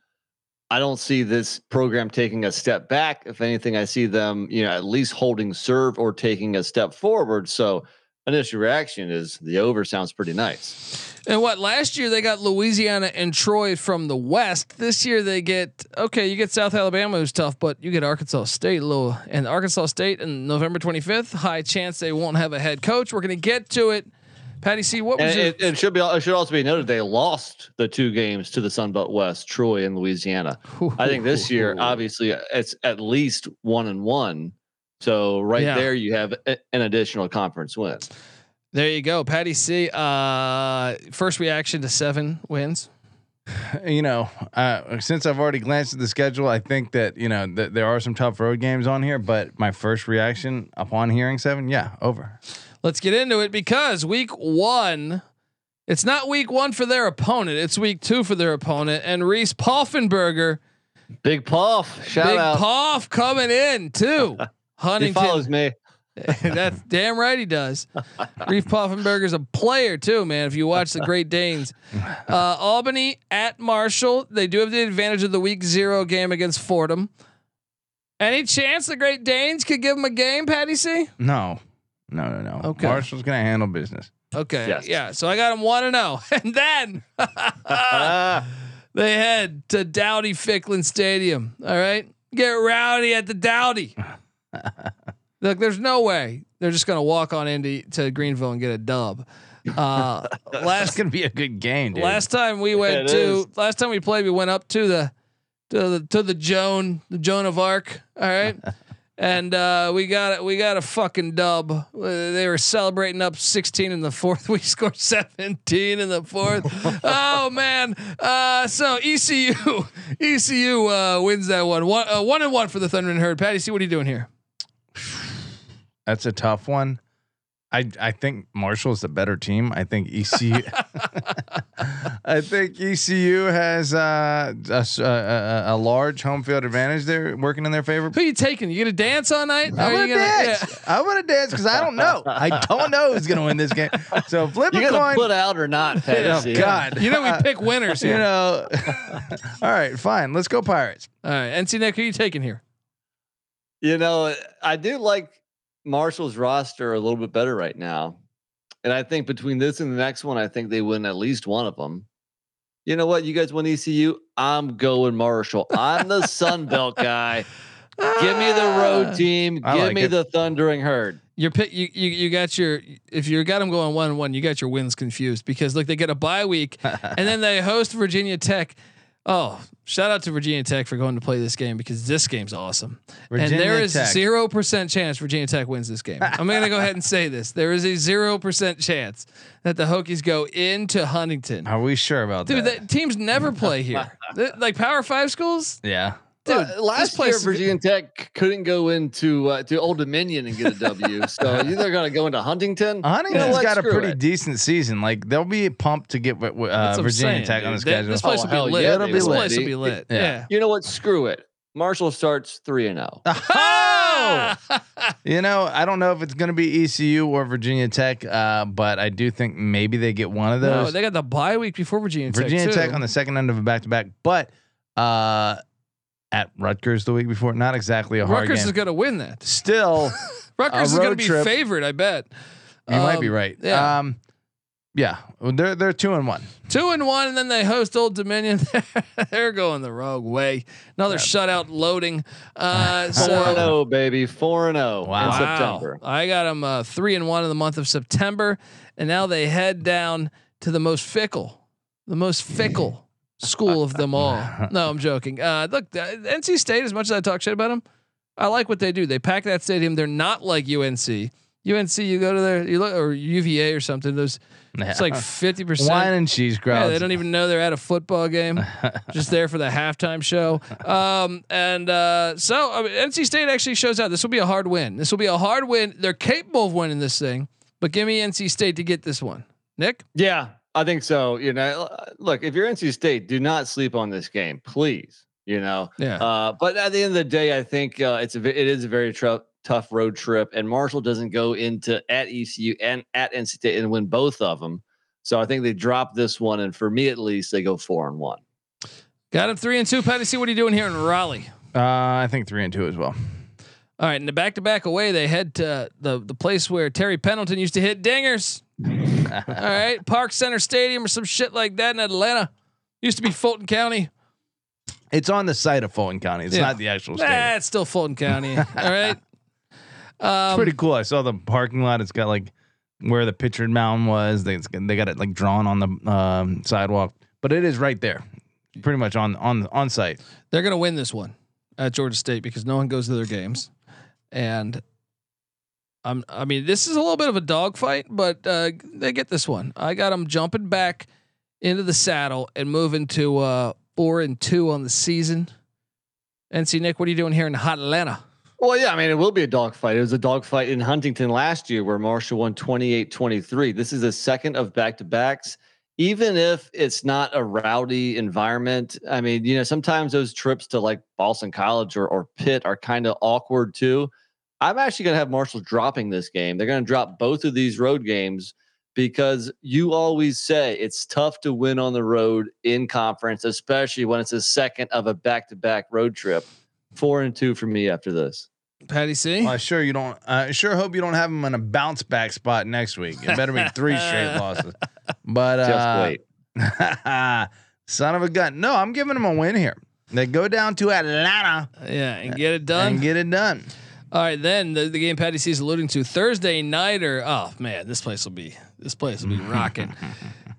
I don't see this program taking a step back. If anything, I see them, you know, at least holding serve or taking a step forward. So initial reaction is the over sounds pretty nice. And what last year they got Louisiana and Troy from the West. This year they get, okay, you get South Alabama, who's tough, but you get Arkansas State, little, and Arkansas State in November twenty-fifth. High chance they won't have a head coach. We're going to get to it. Patty C, what was it? It should be. It should also be noted they lost the two games to the Sunbelt West, Troy and Louisiana. Ooh, I think this year, obviously, it's at least one and one. So right yeah. there, you have a, an additional conference win. There you go, Patty C. Uh, first reaction to seven wins. You know, uh, since I've already glanced at the schedule, I think that you know th- there are some tough road games on here. But my first reaction upon hearing seven, yeah, over. Let's get into it because week one, it's not week one for their opponent. It's week two for their opponent. And Reese Poffenberger, Big Poff, shout Big out, Big Poff coming in too. Huntington, he follows me. That's damn right he does. Reese Poffenberger's a player too, man. If you watch the Great Danes, uh, Albany at Marshall, they do have the advantage of the week zero game against Fordham. Any chance the Great Danes could give them a game, Patty C? No. No, no, no. Okay. Marshall's going to handle business. Okay. Yes. Yeah. So I got them one and zero, and then they head to Dowdy Ficklin Stadium. All right, get rowdy at the Dowdy. Look, there's no way they're just going to walk on into to Greenville and get a dub. Uh, last going to be a good game. Dude. Last time we went yeah, to, is. last time we played, we went up to the to the to the Joan, the Joan of Arc. All right. And uh, we got it. We got a fucking dub. They were celebrating up sixteen in the fourth. We scored seventeen in the fourth. Oh man! Uh, so E C U, E C U uh, wins that one. One, uh, one and one for the Thunder and Herd. Patty, see what are you doing here? That's a tough one. I I think Marshall's the better team. I think E C U. I think E C U has uh, a, a, a large home field advantage there, working in their favor. Who are you taking? You gonna dance all night? I'm gonna dance. Yeah. I'm gonna dance because I don't know. I don't know who's gonna win this game. So flip you a coin. Put out or not? Patty, oh, God, you know we pick winners here. You know. All right, fine. Let's go Pirates. All right, N C Nick, who are you taking here? You know, I do like Marshall's roster a little bit better right now. And I think between this and the next one, I think they win at least one of them. You know what? You guys win E C U. I'm going Marshall. I'm the Sun Belt guy. Give me the road team. Give like me it. the Thundering Herd. Your pick. You, you, you got your, if you got them going one, one, you got your wins confused because look, they get a bye week and then they host Virginia Tech. Oh, shout out to Virginia Tech for going to play this game because this game's awesome. Virginia and there is zero percent chance Virginia Tech wins this game. I'm going to go ahead and say this: there is a zero percent chance that the Hokies go into Huntington. Are we sure about Dude, that? Dude, teams never play here. Like Power Five schools. Yeah. Dude, uh, last year Virginia Tech couldn't go into uh, to Old Dominion and get a W. So either gonna go into Huntington. Huntington's got a pretty it. decent season. Like they'll be pumped to get uh, Virginia saying, Tech dude. on the schedule. This place oh, will be lit. Yeah, it'll be this lit. place will be lit. Yeah. yeah. You know what? Screw it. Marshall starts three and zero. Oh! You know, I don't know if it's gonna be E C U or Virginia Tech, uh, but I do think maybe they get one of those. No, they got the bye week before Virginia Tech. Virginia Tech, Tech on the second end of a back to back, but. Uh, At Rutgers the week before, not exactly a hard Rutgers game. Rutgers is going to win that. Still, Rutgers is going to be trip. favored. I bet. You um, might be right. Yeah, um, yeah. They're they're two and one. Two and one, and then they host Old Dominion. They're going the wrong way. Another yeah. shutout loading. Uh, Four so, and zero, baby. Four and zero. Wow. In September. I got them uh, three and one in the month of September, and now they head down to the most fickle, the most fickle. school of them all. No, I'm joking. Uh, look, uh, N C State. As much as I talk shit about them, I like what they do. They pack that stadium. They're not like U N C. U N C, you go to their, you look, or U V A or something. Those, yeah. It's like fifty percent wine and cheese crowds. Yeah, they don't even know they're at a football game. Just there for the halftime show. Um, and uh, so I mean, N C State actually shows out. This will be a hard win. This will be a hard win. They're capable of winning this thing, but give me N C State to get this one. Nick? Yeah, I think so. You know, look, if you're N C State, do not sleep on this game, please. You know, yeah. Uh, but at the end of the day, I think uh, it's a, it is a very tr- tough road trip, and Marshall doesn't go into at E C U and at N C State and win both of them. So I think they drop this one, and for me at least, they go four and one. Got him three and two. Patty, see what are you doing here in Raleigh? Uh, I think three and two as well. All right, and the back to back away, they head to the the place where Terry Pendleton used to hit dingers. All right, Park Center Stadium or some shit like that in Atlanta. Used to be Fulton County. It's on the site of Fulton County. It's yeah. not the actual state. Nah, it's still Fulton County. All right. Um, it's pretty cool. I saw the parking lot. It's got like where the pictured mound was. They they got it like drawn on the um, sidewalk, but it is right there, pretty much on on on site. They're gonna win this one at Georgia State because no one goes to their games, and I'm I mean this is a little bit of a dogfight, but uh, they get this one. I got them jumping back into the saddle and moving to. Uh, Four and two on the season. N C Nick, what are you doing here in hot Atlanta? Well, yeah, I mean, it will be a dogfight. It was a dogfight in Huntington last year where Marshall won twenty-eight twenty-three. This is the second of back-to-backs. Even if it's not a rowdy environment, I mean, you know, sometimes those trips to like Boston College or, or Pitt are kind of awkward too. I'm actually going to have Marshall dropping this game. They're going to drop both of these road games. Because you always say it's tough to win on the road in conference, especially when it's a second of a back-to-back road trip. Four and two for me after this. Patty C. Well, I sure you don't. I uh, sure hope you don't have them in a bounce-back spot next week. It better be three straight losses. But uh, just wait. Son of a gun. No, I'm giving them a win here. They go down to Atlanta. Yeah, and get it done. And get it done. All right, then the, the game Patty C is alluding to Thursday nighter. Oh man, this place will be this place will be rocking.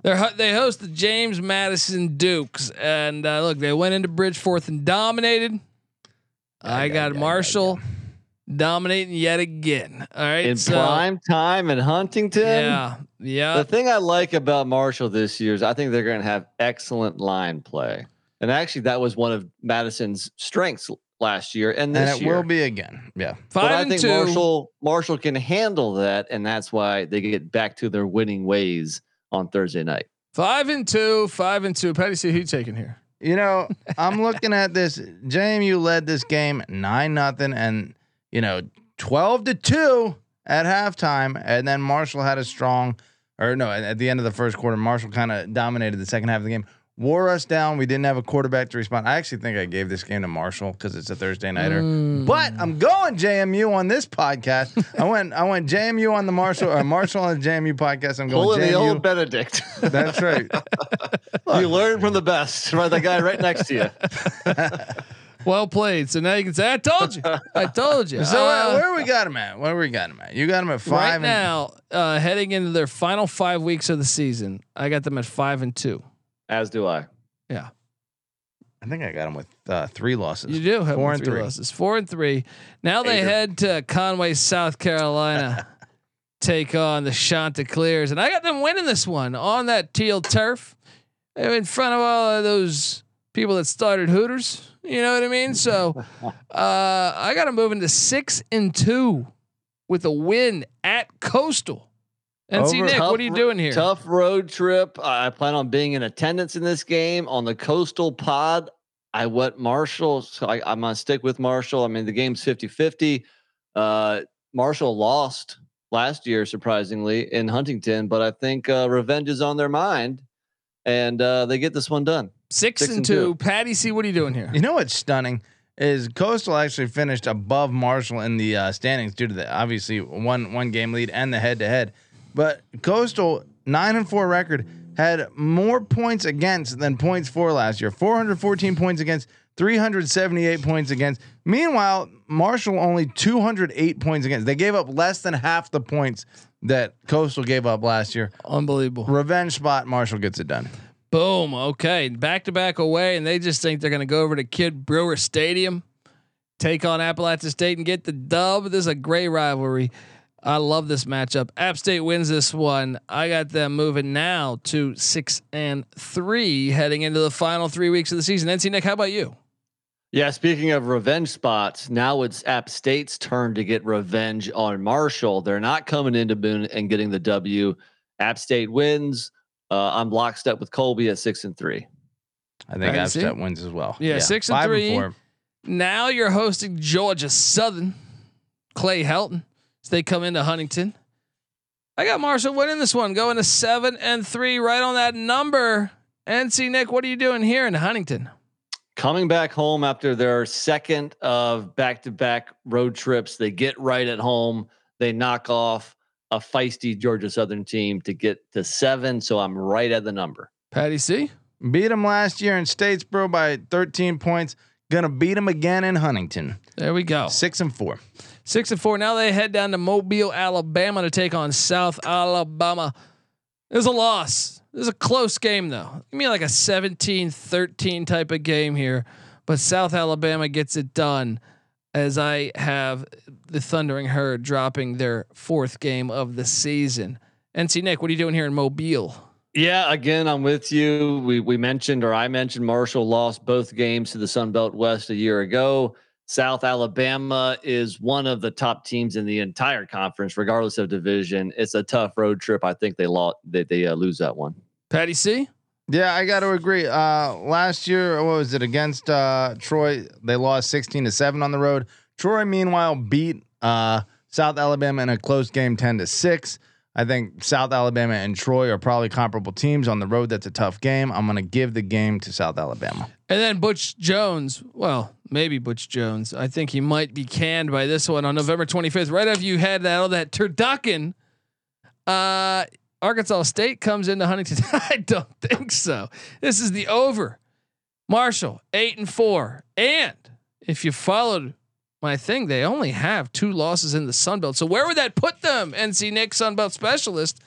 They're they host the James Madison Dukes, and uh, look, they went into Bridgeforth and dominated. I, I got, got Marshall got dominating yet again. All right, in so, prime time in Huntington. Yeah, yeah. The thing I like about Marshall this year is I think they're going to have excellent line play, and actually that was one of Madison's strengths last year and this and it year. Will be again. Yeah. Five but I and think two. Marshall Marshall can handle that, and that's why they get back to their winning ways on Thursday night. Five and two, five and two. Patty C, who you taking here? You know, I'm looking at this. J M U led this game nine nothing and you know, twelve to two at halftime, and then Marshall had a strong or no, at the end of the first quarter, Marshall kind of dominated the second half of the game. Wore us down. We didn't have a quarterback to respond. I actually think I gave this game to Marshall because it's a Thursday nighter. Mm. But I'm going J M U on this podcast. I went I went J M U on the Marshall or Marshall on the J M U podcast. I'm going J M U. The old Benedict. That's right. Look, you learn from the best, right? The guy right next to you. Well played. So now you can say, I told you. I told you. So uh, where we got him at? Where we got him at? You got him at five. Right and now, uh, heading into their final five weeks of the season, I got them at five and two. As do I. Yeah. I think I got them with uh, three losses. You do have four and three, three losses. Four and three. Now Eight they or- head to Conway, South Carolina, take on the Chanticleers, and I got them winning this one on that teal turf, in front of all of those people that started Hooters. You know what I mean? So uh, I got them moving to six and two with a win at Coastal. N C Nick, what are you doing here? Tough road trip. I plan on being in attendance in this game on the Coastal pod. I went Marshall, so I, I'm gonna stick with Marshall. I mean, the game's fifty-fifty. Uh, Marshall lost last year, surprisingly, in Huntington, but I think uh, revenge is on their mind, and uh, they get this one done. Six, Six and, and two. two. Patty C, what are you doing here? You know what's stunning is Coastal actually finished above Marshall in the uh, standings due to the obviously one one game lead and the head to head. But Coastal nine and four record had more points against than points for last year. four hundred fourteen points against, three hundred seventy-eight points against. Meanwhile, Marshall only two hundred eight points against. They gave up less than half the points that Coastal gave up last year. Unbelievable. Revenge spot. Marshall gets it done. Boom. Okay. Back to back away. And they just think they're going to go over to Kid Brewer Stadium, take on Appalachian State and get the dub. This is a great rivalry. I love this matchup. App State wins this one. I got them moving now to six and three, heading into the final three weeks of the season. N C Nick, how about you? Yeah, speaking of revenge spots, now it's App State's turn to get revenge on Marshall. They're not coming into Boone and getting the W. App State wins. Uh, I'm lockstep with Colby at six and three. I think App State wins as well. Yeah, yeah. six and Five three. And now you're hosting Georgia Southern. Clay Helton. So they come into Huntington. I got Marshall winning this one, going to seven and three, right on that number. N C Nick, what are you doing here in Huntington? Coming back home after their second of back-to-back road trips, they get right at home. They knock off a feisty Georgia Southern team to get to seven. So I'm right at the number. Patty C beat them last year in Statesboro by thirteen points. Gonna beat them again in Huntington. There we go. Six and four. Six and four. Now they head down to Mobile, Alabama, to take on South Alabama. It was a loss. It was a close game, though. I mean, like a seventeen thirteen type of game here, but South Alabama gets it done. As I have the Thundering Herd dropping their fourth game of the season. N C Nick, what are you doing here in Mobile? Yeah, again, I'm with you. We we mentioned, or I mentioned, Marshall lost both games to the Sunbelt West a year ago. South Alabama is one of the top teams in the entire conference, regardless of division. It's a tough road trip. I think they lost. They they uh, lose that one. Patty C. Yeah, I got to agree. Uh, last year, what was it against uh, Troy? They lost sixteen to seven on the road. Troy, meanwhile, beat uh, South Alabama in a close game, ten to six. I think South Alabama and Troy are probably comparable teams on the road. That's a tough game. I'm going to give the game to South Alabama. And then Butch Jones. Well, maybe Butch Jones. I think he might be canned by this one on November twenty-fifth. Right after you had that all that turducken, uh, Arkansas State comes into Huntington. I don't think so. This is the over. Marshall eight and four. And if you followed my thing, they only have two losses in the Sunbelt. So where would that put them? N C Nick, Sunbelt specialist.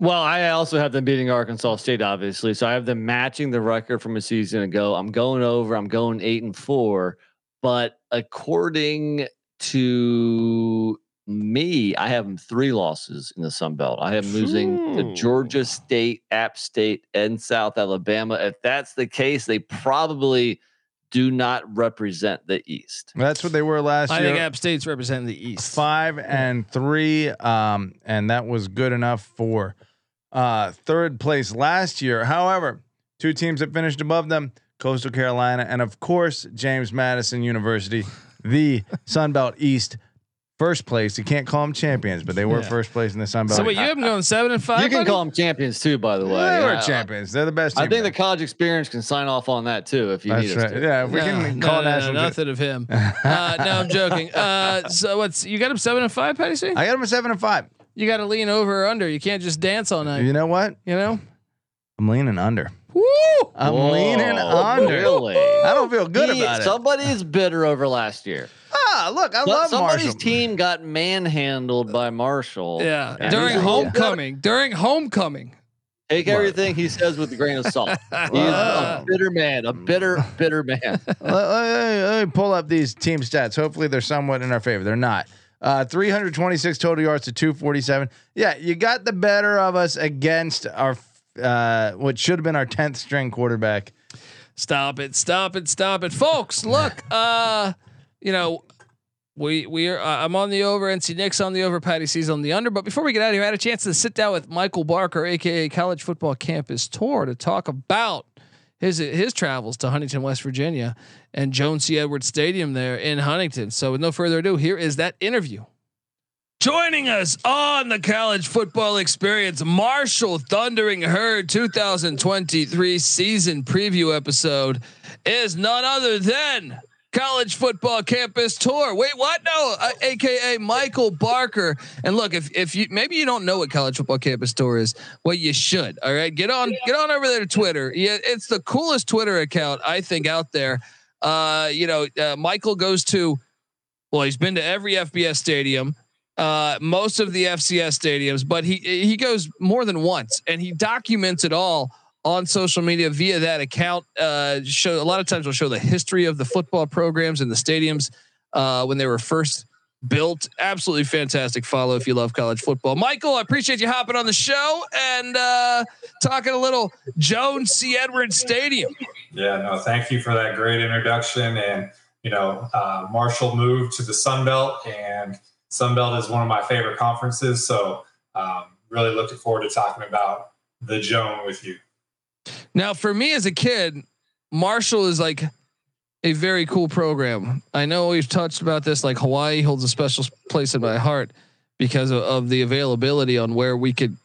Well, I also have them beating Arkansas State, obviously. So I have them matching the record from a season ago. I'm going over. I'm going eight and four. But according to me, I have them three losses in the Sunbelt. I am losing Ooh. to Georgia State, App State, and South Alabama. If that's the case, they probably do not represent the East. That's what they were last I year. I think App State's representing the East. Five and three, um, and that was good enough for uh, third place last year. However, two teams that finished above them, Coastal Carolina and, of course, James Madison University, the Sunbelt East first place. You can't call them champions, but they were yeah. first place in the Sunbelt. So, but you have them going seven and five. You can buddy? call them champions too, by the way. Yeah, they were yeah. champions. They're the best. I think the college experience can sign off on that too, if you That's need right. us to. Yeah, we no, can no, call no, national. No, nothing of him. Uh, no, I'm joking. Uh, so what's you got him seven and five, Patty C? I got him a seven and five. You got to lean over or under. You can't just dance all night. You know what? You know, I'm leaning under. Woo! I'm Whoa. leaning under. Really? I don't feel good he, about it. Somebody's bitter over last year. Ah, look, I but love somebody's Marshall. Team got manhandled by Marshall. Yeah, yeah. during he's, homecoming. Yeah. During homecoming. Take what? everything he says with a grain of salt. He's a bitter man, a bitter, bitter man. let, let, let me pull up these team stats. Hopefully, they're somewhat in our favor. They're not. Uh, three hundred twenty-six total yards to two forty-seven. Yeah, you got the better of us against our uh, what should have been our tenth string quarterback. Stop it! Stop it! Stop it, folks! Look, uh, you know. We we are. Uh, I'm on the over. N C Nick's on the over. Patty C's on the under. But before we get out of here, I had a chance to sit down with Michael Barker, aka College Football Campus Tour, to talk about his his travels to Huntington, West Virginia, and Jones C. Edwards Stadium there in Huntington. So with no further ado, here is that interview. Joining us on the College Football Experience, Marshall Thundering Herd two thousand twenty-three season preview episode is none other than College Football Campus Tour. Wait, what? No, uh, A K A Michael Barker. And look, if if you maybe you don't know what College Football Campus Tour is, well, you should. All right, get on, get on over there to Twitter. Yeah, it's the coolest Twitter account I think out there. Uh, you know, uh, Michael goes to, well, he's been to every F B S stadium, uh, most of the F C S stadiums, but he he goes more than once, and he documents it all on social media via that account. Uh, show a lot of times we'll show the history of the football programs and the stadiums uh, when they were first built. Absolutely fantastic follow if you love college football. Michael, I appreciate you hopping on the show and uh, talking a little Jones C. Edwards Stadium. Yeah, no, thank you for that great introduction. And you know, uh, Marshall moved to the Sun Belt, and Sun Belt is one of my favorite conferences. So um, really looking forward to talking about the Joan with you. Now, for me as a kid, Marshall is like a very cool program. I know we've touched about this, like Hawaii holds a special place in my heart because of, of the availability on where we could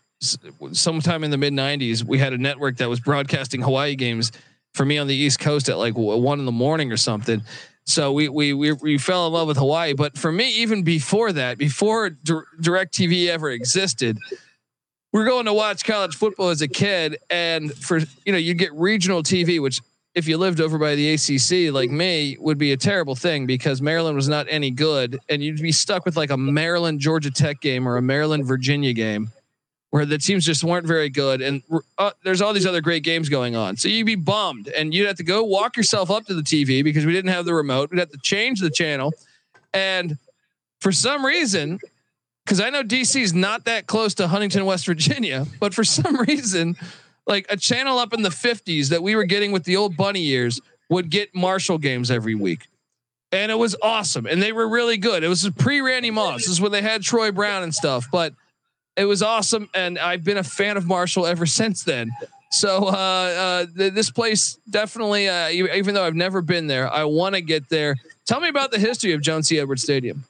sometime in the mid nineties, we had a network that was broadcasting Hawaii games for me on the East Coast at like one in the morning or something. So we, we, we, we fell in love with Hawaii, but for me, even before that, before D- DirecTV ever existed, we're going to watch college football as a kid. And for, you know, you get regional T V, which if you lived over by the A C C, like me, would be a terrible thing because Maryland was not any good. And you'd be stuck with like a Maryland, Georgia Tech game or a Maryland, Virginia game where the teams just weren't very good. And uh, there's all these other great games going on. So you'd be bummed and you'd have to go walk yourself up to the T V because we didn't have the remote. We'd have to change the channel. And for some reason, because I know D C is not that close to Huntington, West Virginia, but for some reason, like a channel up in the fifties that we were getting with the old bunny years would get Marshall games every week. And it was awesome. And they were really good. It was pre Randy Moss. This is when they had Troy Brown and stuff, but it was awesome. And I've been a fan of Marshall ever since then. So uh, uh, th- this place definitely, uh, even though I've never been there, I want to get there. Tell me about the history of Jones C. Edwards Stadium.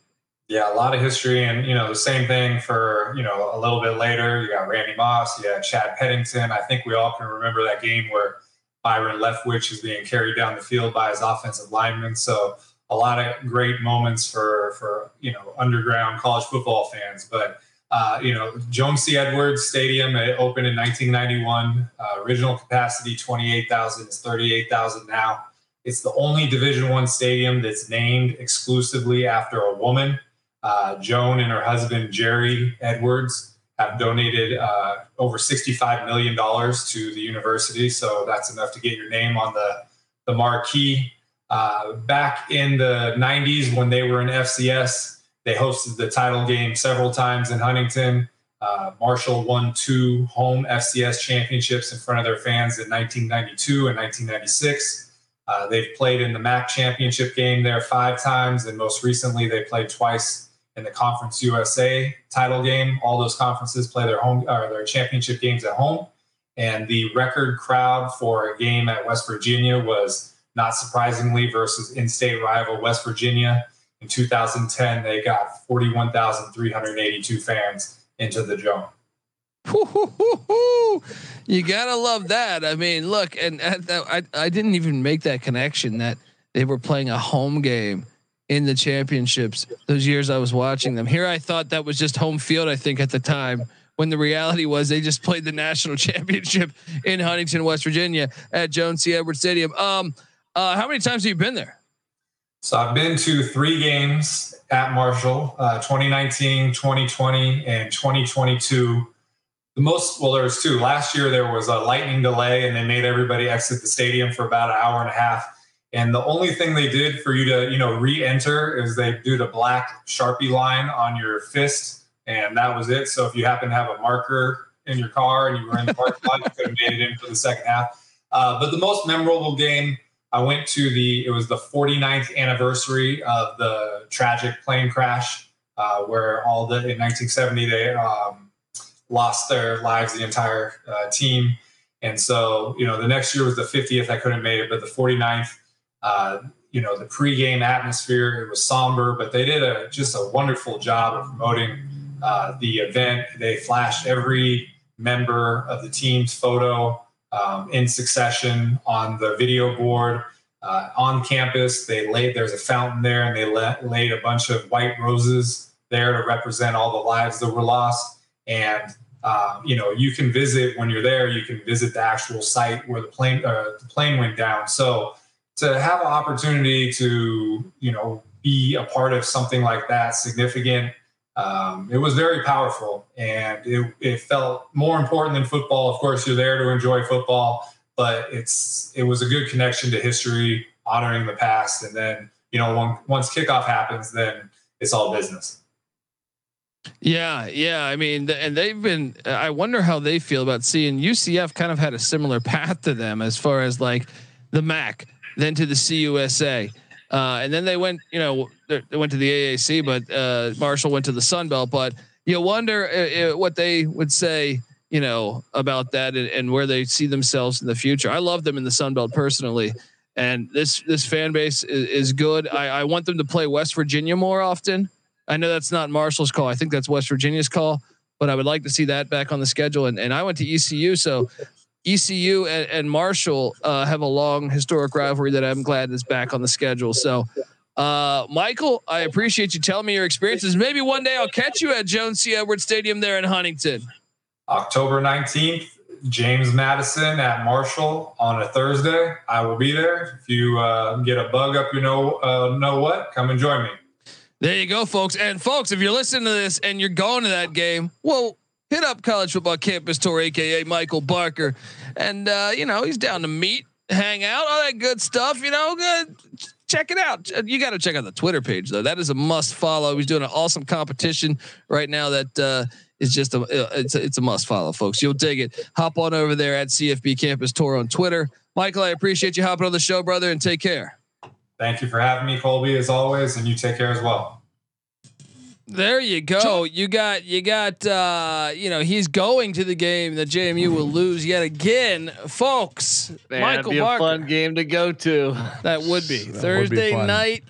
Yeah, a lot of history, and you know the same thing for you know a little bit later. You got Randy Moss, you got Chad Pennington. I think we all can remember that game where Byron Leftwich is being carried down the field by his offensive lineman. So a lot of great moments for for you know underground college football fans. But uh, you know Jones C. Edwards Stadium, it opened in nineteen ninety-one. Uh, original capacity twenty-eight thousand. It's thirty-eight thousand now. It's the only Division I stadium that's named exclusively after a woman. Uh, Joan and her husband, Jerry Edwards, have donated uh, over sixty-five million dollars to the university. So that's enough to get your name on the, the marquee. Uh, back in the nineties, when they were in F C S, they hosted the title game several times in Huntington. Uh, Marshall won two home F C S championships in front of their fans in nineteen ninety-two and nineteen ninety-six. Uh, they've played in the M A C championship game there five times. And most recently, they played twice in the Conference U S A title game. All those conferences play their home or their championship games at home. And the record crowd for a game at West Virginia was, not surprisingly, versus in-state rival West Virginia. In two thousand ten, they got forty-one thousand three hundred eighty-two fans into the Dome. You gotta love that. I mean, look, and I, I didn't even make that connection that they were playing a home game in the championships those years I was watching them here. I thought that was just home field, I think, at the time, when the reality was they just played the national championship in Huntington, West Virginia at Jones C. Edwards Stadium. Um, uh, how many times have you been there? So I've been to three games at Marshall, uh, twenty nineteen, twenty twenty, and twenty twenty-two. The most, well, there was two. Last year there was a lightning delay and they made everybody exit the stadium for about an hour and a half. And the only thing they did for you to, you know, re-enter is they do the black Sharpie line on your fist, and that was it. So if you happen to have a marker in your car and you were in the parking lot, you could have made it in for the second half. Uh, but the most memorable game, I went to the, it was the forty-ninth anniversary of the tragic plane crash uh, where all the, in nineteen seventy, they um, lost their lives, the entire uh, team. And so, you know, the next year was the fiftieth. I couldn't make it, but the forty-ninth, Uh, you know, the pregame atmosphere, it was somber, but they did a, just a wonderful job of promoting uh, the event. They flashed every member of the team's photo um, in succession on the video board uh, on campus. They laid, there's a fountain there, and they let, laid a bunch of white roses there to represent all the lives that were lost. And, um, you know, you can visit when you're there, you can visit the actual site where the plane, uh, the plane went down. So, to have an opportunity to, you know, be a part of something like that significant, um, it was very powerful, and it, it felt more important than football. Of course, you're there to enjoy football, but it's it was a good connection to history, honoring the past, and then you know, one, once kickoff happens, then it's all business. Yeah, yeah. I mean, and they've been. I wonder how they feel about seeing U C F kind of had a similar path to them as far as like the M A C. Then to the C U S A, uh, and then they went, you know, they went to the A A C, but uh, Marshall went to the Sunbelt. But you wonder uh, uh, what they would say, you know, about that and, and where they see themselves in the future. I love them in the Sunbelt personally. And this, this fan base is, is good. I, I want them to play West Virginia more often. I know that's not Marshall's call. I think that's West Virginia's call, but I would like to see that back on the schedule. And, and I went to E C U. So E C U and, and Marshall uh, have a long historic rivalry that I'm glad is back on the schedule. So uh, Michael, I appreciate you telling me your experiences. Maybe one day I'll catch you at Jones C. Edwards Stadium there in Huntington. October nineteenth, James Madison at Marshall on a Thursday. I will be there. If you uh, get a bug up, you know, uh, know what, come and join me. There you go, folks. And folks, if you're listening to this and you're going to that game, well, hit up College Football Campus Tour, A K A Michael Barker. And uh, you know, he's down to meet, hang out, all that good stuff, you know, good. Check it out. You got to check out the Twitter page though. That is a must follow. He's doing an awesome competition right now. That uh, is just a, it's a, it's a must follow, folks. You'll dig it. Hop on over there at C F B Campus Tour on Twitter. Michael, I appreciate you hopping on the show, brother, and take care. Thank you for having me, Colby, as always, and you take care as well. There you go. You got, you got, uh, you know, he's going to the game that J M U will lose yet again, folks. Man, Michael that'd be Barker. A fun game to go to. That would be that Thursday would be night.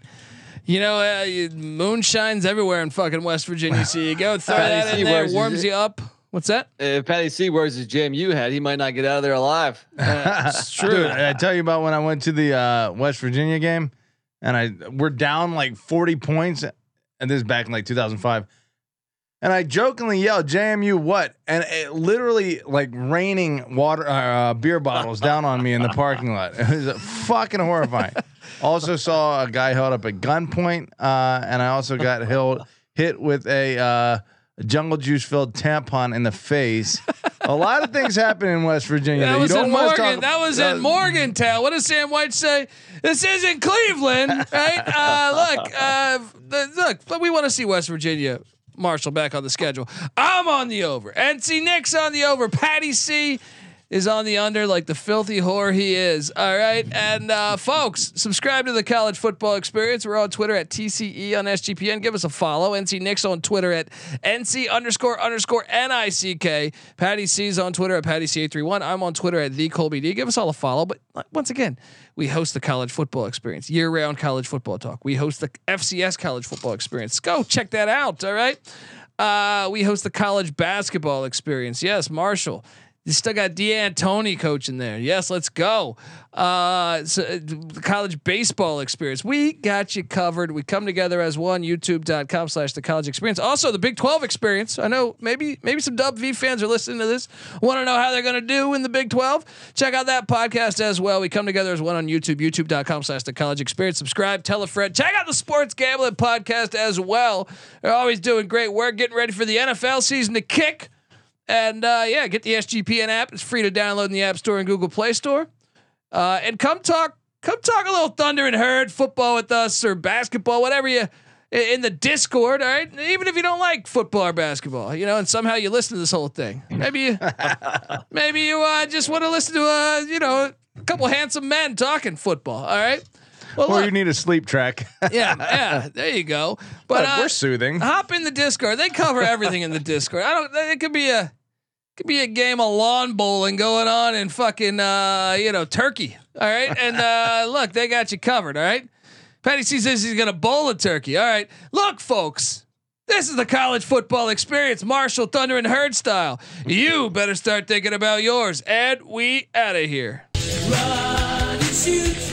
You know, uh, you, moon shines everywhere in fucking West Virginia. So you go throw that in there, warms you up. What's that? If Patty C wears his J M U hat, he might not get out of there alive. That's uh, true. Dude, I tell you about when I went to the uh, West Virginia game, and I we're down like forty points, and this is back in like two thousand five, and I jokingly yelled J M U what, and it literally like raining water uh, beer bottles down on me in the parking lot. It was fucking horrifying. Also saw a guy held up at gunpoint, uh, and I also got held hit with a. Uh, A jungle juice filled tampon in the face. A lot of things happen in West Virginia. That, that was, you don't in, Morgan, talk, that was uh, in Morgantown. What does Sam White say? This isn't Cleveland, right? Uh, look, uh, the, look, but we want to see West Virginia Marshall back on the schedule. I'm on the over. N C Nick's on the over. Patty C is on the under like the filthy whore he is. All right. And uh, folks, subscribe to the College Football Experience. We're on Twitter at T C E on S G P N. Give us a follow. N C Nick's on Twitter at N C underscore underscore N I C K. Patty C's on Twitter at Patty C eight three one. I'm on Twitter at the Colby D. Give us all a follow. But once again, we host the College Football Experience, year round college football talk. We host the F C S College Football Experience. Go check that out. All right. Uh, we host the College Basketball Experience. Yes, Marshall. You still got D'Antoni coaching there. Yes, let's go. Uh, so, uh, the College Baseball Experience. We got you covered. We come together as one. YouTube.com slash the college experience. Also, the Big twelve Experience. I know maybe maybe some Dub V fans are listening to this. Want to know how they're going to do in the Big twelve? Check out that podcast as well. We come together as one on YouTube. YouTube.com slash the college experience. Subscribe. Tell a friend. Check out the Sports Gambling Podcast as well. They're always doing great work. Getting ready for the N F L season to kick. And uh, yeah, get the S G P N app. It's free to download in the App Store and Google Play Store. Uh, and come talk, come talk a little Thunder and Herd football with us or basketball, whatever you in the Discord. All right, even if you don't like football or basketball, you know, and somehow you listen to this whole thing. Maybe you, maybe you uh, just want to listen to uh, you know, a couple handsome men talking football. All right. Well, or look, you need a sleep track. Yeah, yeah, there you go. But uh, we're soothing. Hop in the Discord. They cover everything in the Discord. I don't. It could be a. Could be a game of lawn bowling going on in fucking uh, you know, Turkey. All right, and uh, look, they got you covered. All right, Patty C says he's gonna bowl a turkey. All right, look, folks, this is the College Football Experience, Marshall, Thunder, and Herd style. You better start thinking about yours, and we out of here. Run and shoot.